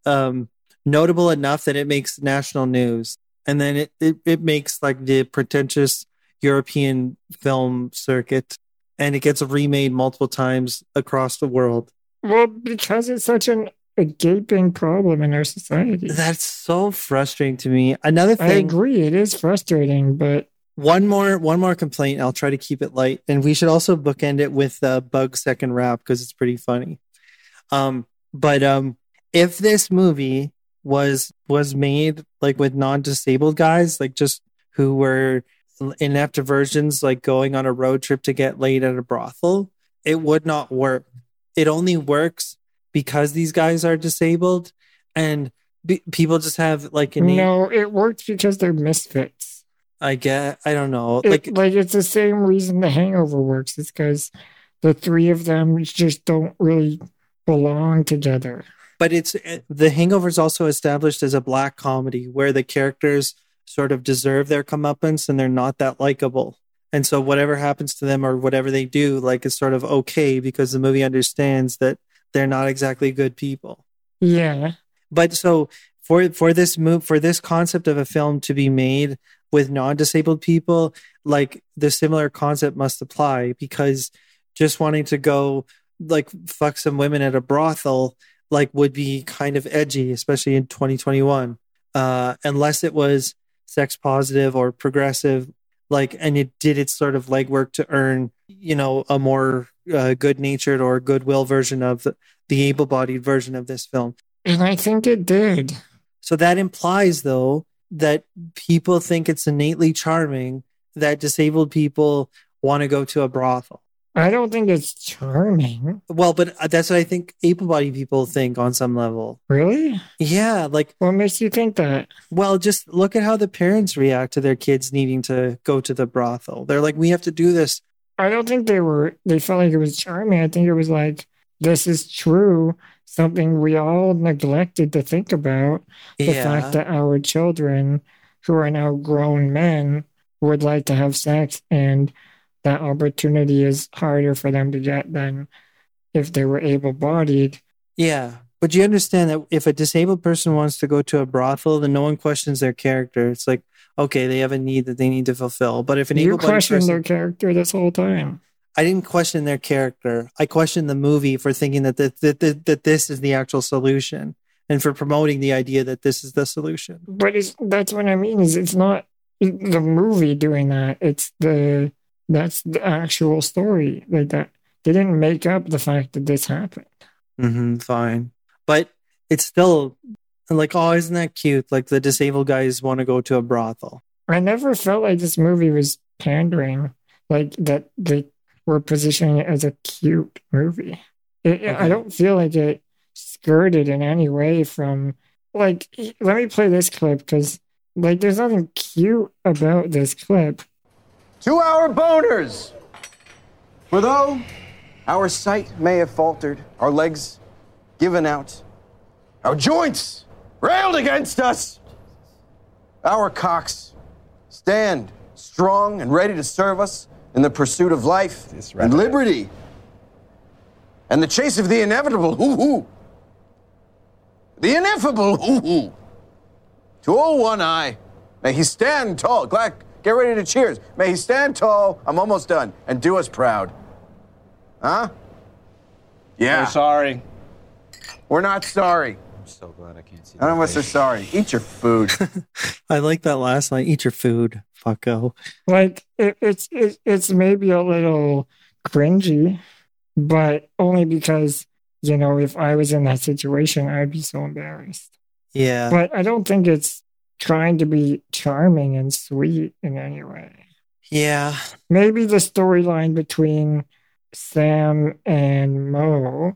notable enough that it makes national news. And then it makes, like, the pretentious European film circuit. And it gets remade multiple times across the world. Well, because it's such a gaping problem in our society. That's so frustrating to me. Another thing, I agree, it is frustrating, but one more complaint. I'll try to keep it light, and we should also bookend it with the Bug second rap because it's pretty funny. But if this movie was made like with non-disabled guys, like just who were inept versions, like going on a road trip to get laid at a brothel, it would not work. It only works because these guys are disabled and people just have like innate... No, it works because they're misfits. I don't know. Like it's the same reason The Hangover works. It's because the three of them just don't really belong together. But The Hangover is also established as a black comedy where the characters sort of deserve their comeuppance and they're not that likable. And so whatever happens to them or whatever they do, like, is sort of okay because the movie understands that they're not exactly good people. Yeah. But so for this concept of a film to be made with non-disabled people, like, the similar concept must apply, because just wanting to go like fuck some women at a brothel, like, would be kind of edgy, especially in 2021, unless it was sex positive or progressive, like, and it did its sort of legwork to earn, you know, a more good-natured or goodwill version of the able-bodied version of this film. And I think it did. So that implies, though, that people think it's innately charming that disabled people want to go to a brothel. I don't think it's charming. Well, but that's what I think able-bodied people think on some level. Really? Yeah. Like, what makes you think that? Well, just look at how the parents react to their kids needing to go to the brothel. They're like, we have to do this. I don't think they felt like it was charming. I think it was like, this is true, something we all neglected to think about. The fact that our children, who are now grown men, would like to have sex, and that opportunity is harder for them to get than if they were able-bodied. Yeah, but you understand that if a disabled person wants to go to a brothel, then no one questions their character. It's like, okay, they have a need that they need to fulfill. But if an able-bodied person... You questioned their character this whole time. I didn't question their character. I questioned the movie for thinking that this is the actual solution and for promoting the idea that this is the solution. But that's what I mean, is it's not the movie doing that. That's the actual story. Like that, they didn't make up the fact that this happened. Mm-hmm, fine. But it's still like, oh, isn't that cute? Like the disabled guys want to go to a brothel. I never felt like this movie was pandering, like that they were positioning it as a cute movie. Okay. I don't feel like it skirted in any way from, like, let me play this clip because, like, there's nothing cute about this clip. 2 hour boners! For though our sight may have faltered, our legs given out, our joints railed against us, our cocks stand strong and ready to serve us in the pursuit of life and liberty and the chase of the inevitable, hoo-hoo. The ineffable, hoo-hoo. To all one eye, may he stand tall. Get ready to cheers. May he stand tall. I'm almost done. And do us proud. Huh? Yeah. We're sorry. We're not sorry. I'm so glad I can't see that. I don't know what they're sorry. Eat your food. I like that last line. Eat your food, fucko. Like, it's maybe a little cringy, but only because, you know, if I was in that situation, I'd be so embarrassed. Yeah. But I don't think it's trying to be charming and sweet in any way. Yeah. Maybe the storyline between Sam and Mo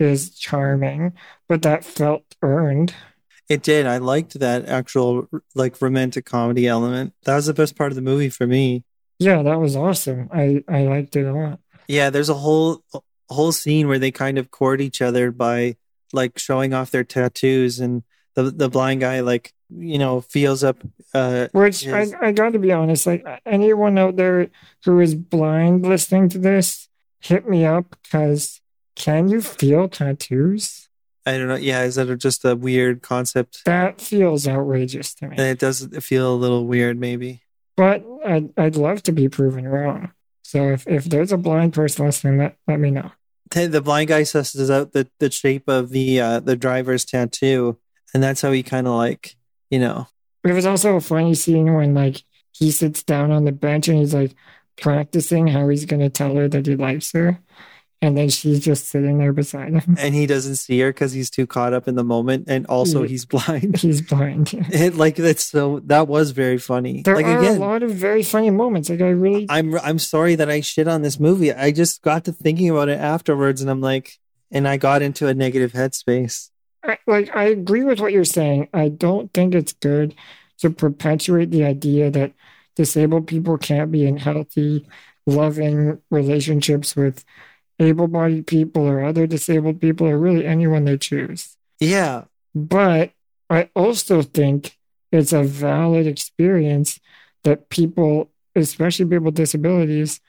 is charming, but that felt earned. It did. I liked that actual, like, romantic comedy element. That was the best part of the movie for me. Yeah, that was awesome. I liked it a lot. Yeah, there's a whole scene where they kind of court each other by, like, showing off their tattoos, and the blind guy, like, you know, feels up. I got to be honest, like, anyone out there who is blind listening to this, hit me up, because can you feel tattoos? I don't know. Yeah, is that just a weird concept? That feels outrageous to me. And it does feel a little weird, maybe. But I'd love to be proven wrong. So if there's a blind person listening, let me know. The blind guy susses out the shape of the driver's tattoo, and that's how he kind of, like, you know. It was also a funny scene when, like, he sits down on the bench and he's, like, practicing how he's going to tell her that he likes her. And then she's just sitting there beside him. And he doesn't see her because he's too caught up in the moment. And also he's blind. He's blind. Yeah. That was very funny. There are a lot of very funny moments. Like, I'm sorry that I shit on this movie. I just got to thinking about it afterwards, and I'm like, and I got into a negative headspace. I agree with what you're saying. I don't think it's good to perpetuate the idea that disabled people can't be in healthy, loving relationships with able-bodied people or other disabled people or really anyone they choose. Yeah. But I also think it's a valid experience that people, especially people with disabilities,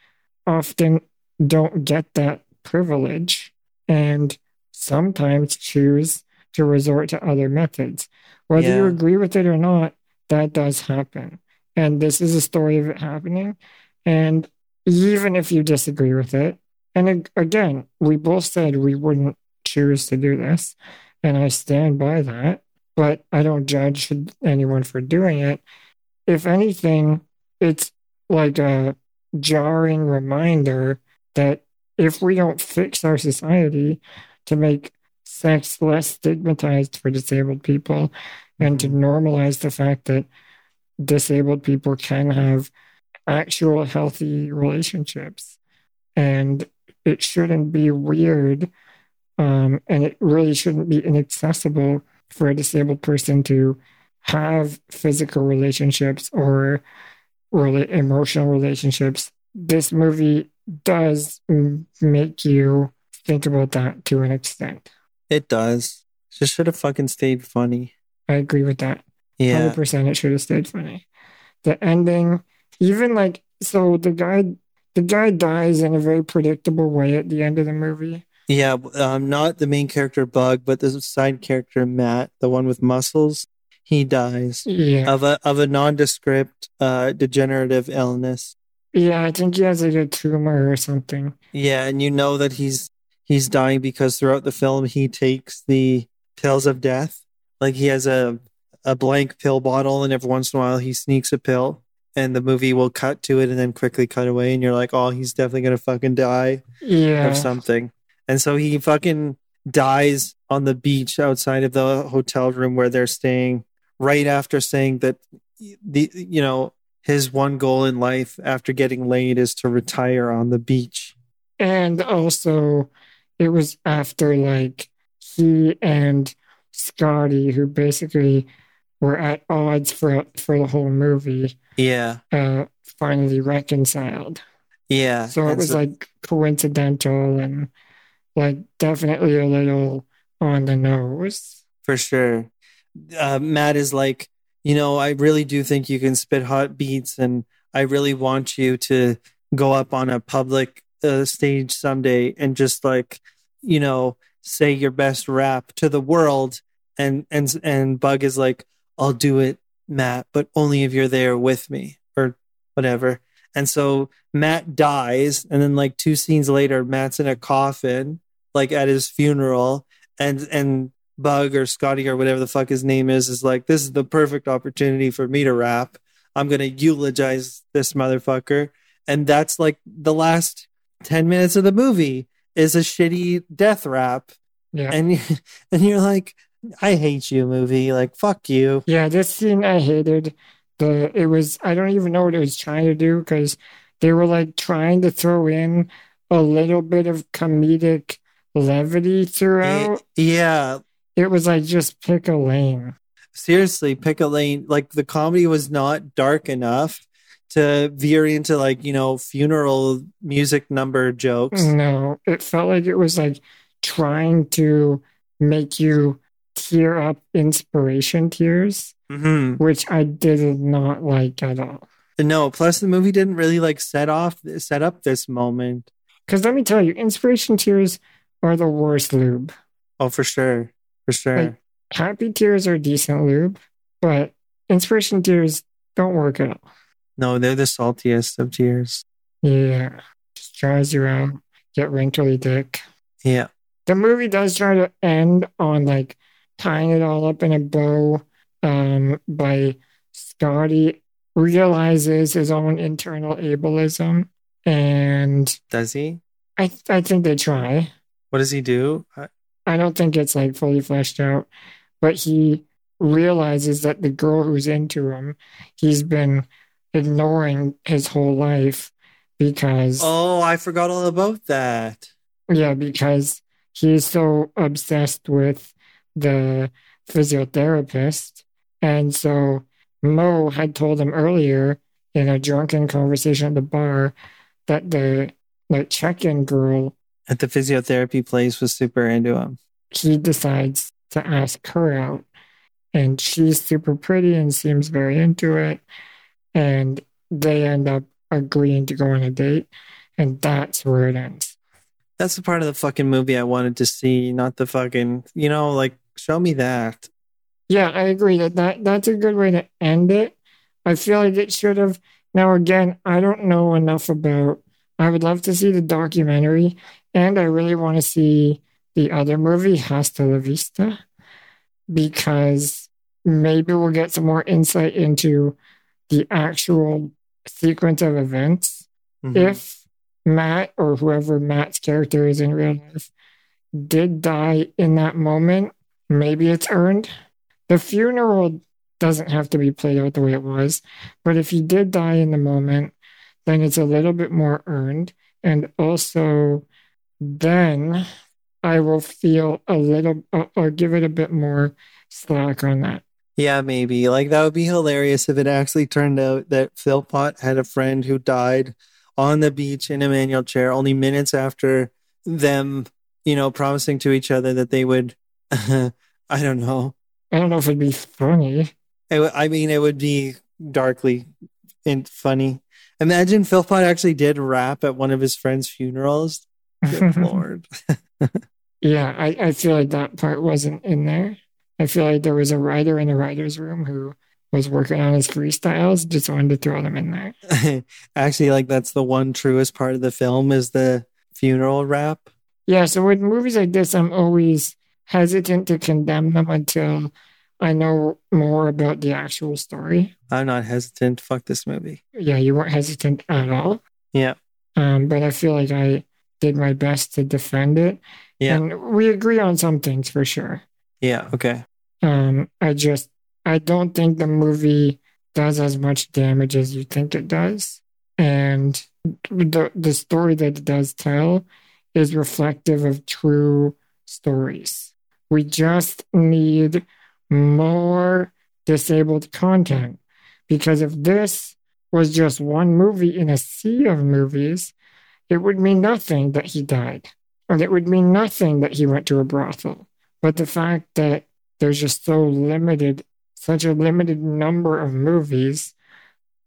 often don't get that privilege and sometimes choose to resort to other methods. Whether you agree with it or not, that does happen. And this is a story of it happening. And even if you disagree with it, and again, we both said we wouldn't choose to do this, and I stand by that, but I don't judge anyone for doing it. If anything, it's like a jarring reminder that if we don't fix our society to make sex less stigmatized for disabled people and to normalize the fact that disabled people can have actual healthy relationships, and it shouldn't be weird, and it really shouldn't be inaccessible for a disabled person to have physical relationships or really emotional relationships. This movie does make you think about that to an extent. It does. It just should have fucking stayed funny. I agree with that. Yeah. 100% it should have stayed funny. The ending, even like, so the guy dies in a very predictable way at the end of the movie. Yeah, not the main character, Bug, but the side character, Matt, the one with muscles. he dies of a nondescript degenerative illness. Yeah, I think he has like a tumor or something. Yeah, and you know that he's dying because throughout the film he takes the pills of death. Like he has a blank pill bottle, and every once in a while he sneaks a pill, and the movie will cut to it and then quickly cut away, and you're like, oh, he's definitely gonna fucking die of something. And so he fucking dies on the beach outside of the hotel room where they're staying, right after saying that his one goal in life after getting laid is to retire on the beach. And also it was after like he and Scotty, who basically were at odds for the whole movie, finally reconciled. Yeah. So it was like coincidental and like definitely a little on the nose. For sure. Matt is like, I really do think you can spit hot beats, and I really want you to go up on a public stage someday and just like, say your best rap to the world. And Bug is like, I'll do it, Matt, but only if you're there with me or whatever. And so Matt dies. And then like 2 scenes later, Matt's in a coffin, like at his funeral, and Bug or Scotty or whatever the fuck his name is like, this is the perfect opportunity for me to rap. I'm going to eulogize this motherfucker. And that's like the last 10 minutes of the movie is a shitty death rap. Yeah. And you're like, I hate you, movie. Like, fuck you. Yeah, this scene I hated. I don't even know what it was trying to do, because they were like trying to throw in a little bit of comedic levity throughout. Yeah. It was like, just pick a lane. Seriously, pick a lane. Like the comedy was not dark enough to veer into like, funeral music number jokes. No, it felt like it was like trying to make you tear up inspiration tears, which I did not like at all. No, plus the movie didn't really like set up this moment. Because let me tell you, inspiration tears are the worst lube. Oh, for sure. For sure. Like, happy tears are decent lube, but inspiration tears don't work at all. No, they're the saltiest of tears. Yeah. Just dries you out. Get wrinkly dick. Yeah. The movie does try to end on like tying it all up in a bow by Scotty realizes his own internal ableism. And does he? I think they try. What does he do? I don't think it's like fully fleshed out, but he realizes that the girl who's into him, he's been ignoring his whole life because... Oh, I forgot all about that. Yeah, because he's so obsessed with the physiotherapist. And so Mo had told him earlier in a drunken conversation at the bar that the check-in girl at the physiotherapy place was super into him. He decides to ask her out, and she's super pretty and seems very into it. And they end up agreeing to go on a date, and that's where it ends. That's the part of the fucking movie I wanted to see, not the fucking, show me that. Yeah, I agree that's a good way to end it. I feel like it should have. Now, again, I don't know enough about... I would love to see the documentary, and I really want to see the other movie, Hasta la Vista, because maybe we'll get some more insight into the actual sequence of events. Mm-hmm. If Matt, or whoever Matt's character is in real life, did die in that moment, maybe it's earned. The funeral doesn't have to be played out the way it was, but if he did die in the moment, then it's a little bit more earned. And also then I will feel a little, or give it a bit more slack on that. Yeah, maybe. Like that would be hilarious if it actually turned out that Philpot had a friend who died on the beach in a manual chair only minutes after them, promising to each other that they would, I don't know if it'd be funny. It would be darkly and funny. Imagine Philpot actually did rap at one of his friend's funerals. Good Lord. Yeah, I feel like that part wasn't in there. I feel like there was a writer in the writer's room who was working on his freestyles, just wanted to throw them in there. Actually, like, that's the one truest part of the film is the funeral rap. Yeah, so with movies like this, I'm always hesitant to condemn them until I know more about the actual story. I'm not hesitant. Fuck this movie. Yeah, you weren't hesitant at all. Yeah. But I feel like I did my best to defend it. Yeah. And we agree on some things for sure. Yeah, okay. I don't think the movie does as much damage as you think it does. And the story that it does tell is reflective of true stories. We just need more disabled content, because if this was just one movie in a sea of movies, it would mean nothing that he died, and it would mean nothing that he went to a brothel. But the fact that there's just such a limited number of movies,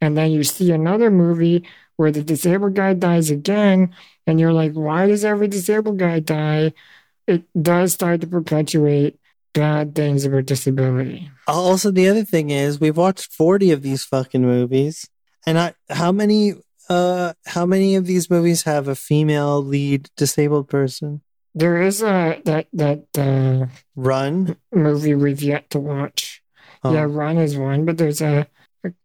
and then you see another movie where the disabled guy dies again, and you're like, why does every disabled guy die? It does start to perpetuate bad things about disability. Also, the other thing is we've watched 40 of these fucking movies, and how many of these movies have a female lead disabled person? There is that Run movie we've yet to watch. Oh. Yeah, Run is one, but there's a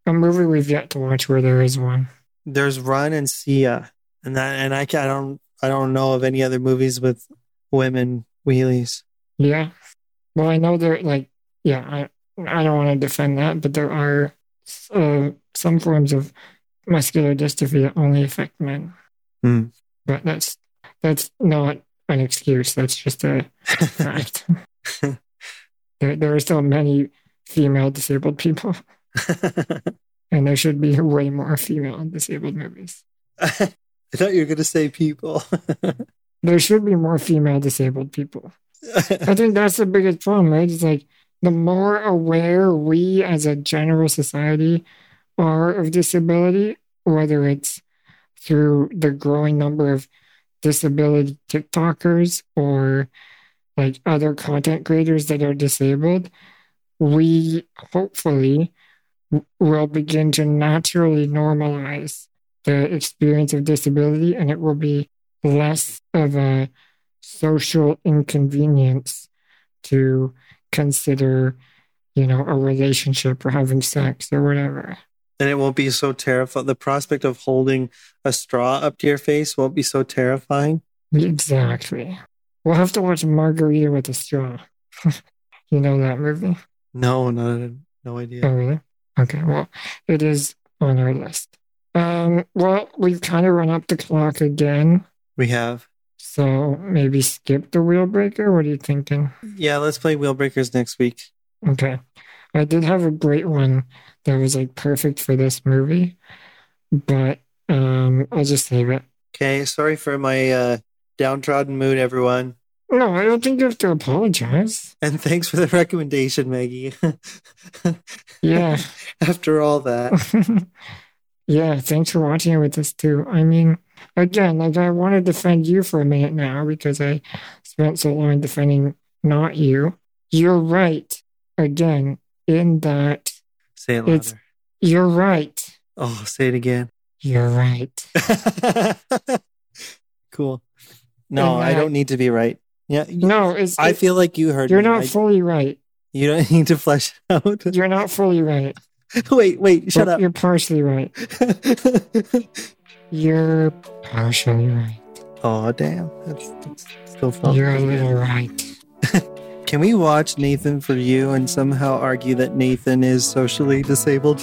movie we've yet to watch where there is one. There's Run and Sia, and I don't know of any other movies with women wheelies. Yeah. Well, I know they're like, I don't want to defend that, but there are some forms of muscular dystrophy that only affect men. Mm. But that's not an excuse. That's just a fact. There are still many female disabled people. And there should be way more female disabled movies. I thought you were going to say people. There should be more female disabled people. I think that's the biggest problem, right? It's like the more aware we as a general society are of disability, whether it's through the growing number of disability TikTokers or like other content creators that are disabled, we hopefully will begin to naturally normalize the experience of disability, and it will be less of a social inconvenience to consider, a relationship or having sex or whatever. And it won't be so terrifying. The prospect of holding a straw up to your face won't be so terrifying. Exactly. We'll have to watch Margarita with a Straw. You know that movie? No, no idea. Oh, really? Okay, well, it is on our list. Well, we've kind of run up the clock again. We have. So maybe skip the Wheel Breaker? What are you thinking? Yeah, let's play Wheel Breakers next week. Okay. I did have a great one that was like perfect for this movie, but I'll just save it. Okay, sorry for my downtrodden mood, everyone. No, I don't think you have to apologize. And thanks for the recommendation, Maggie. Yeah. After all that. Yeah, thanks for watching it with us too. I mean, again, like I want to defend you for a minute now because I spent so long defending not you. You're right. Again, in that... Say it louder. You're right. Oh, say it again. You're right. Cool. No, I don't need to be right. Yeah. No, I feel like you heard me. You're not fully right. You don't need to flesh it out. You're not fully right. Wait, shut up. You're partially right. You're partially right. Oh, damn. That's still fun. You're a little right. Can we watch Nathan for You and somehow argue that Nathan is socially disabled?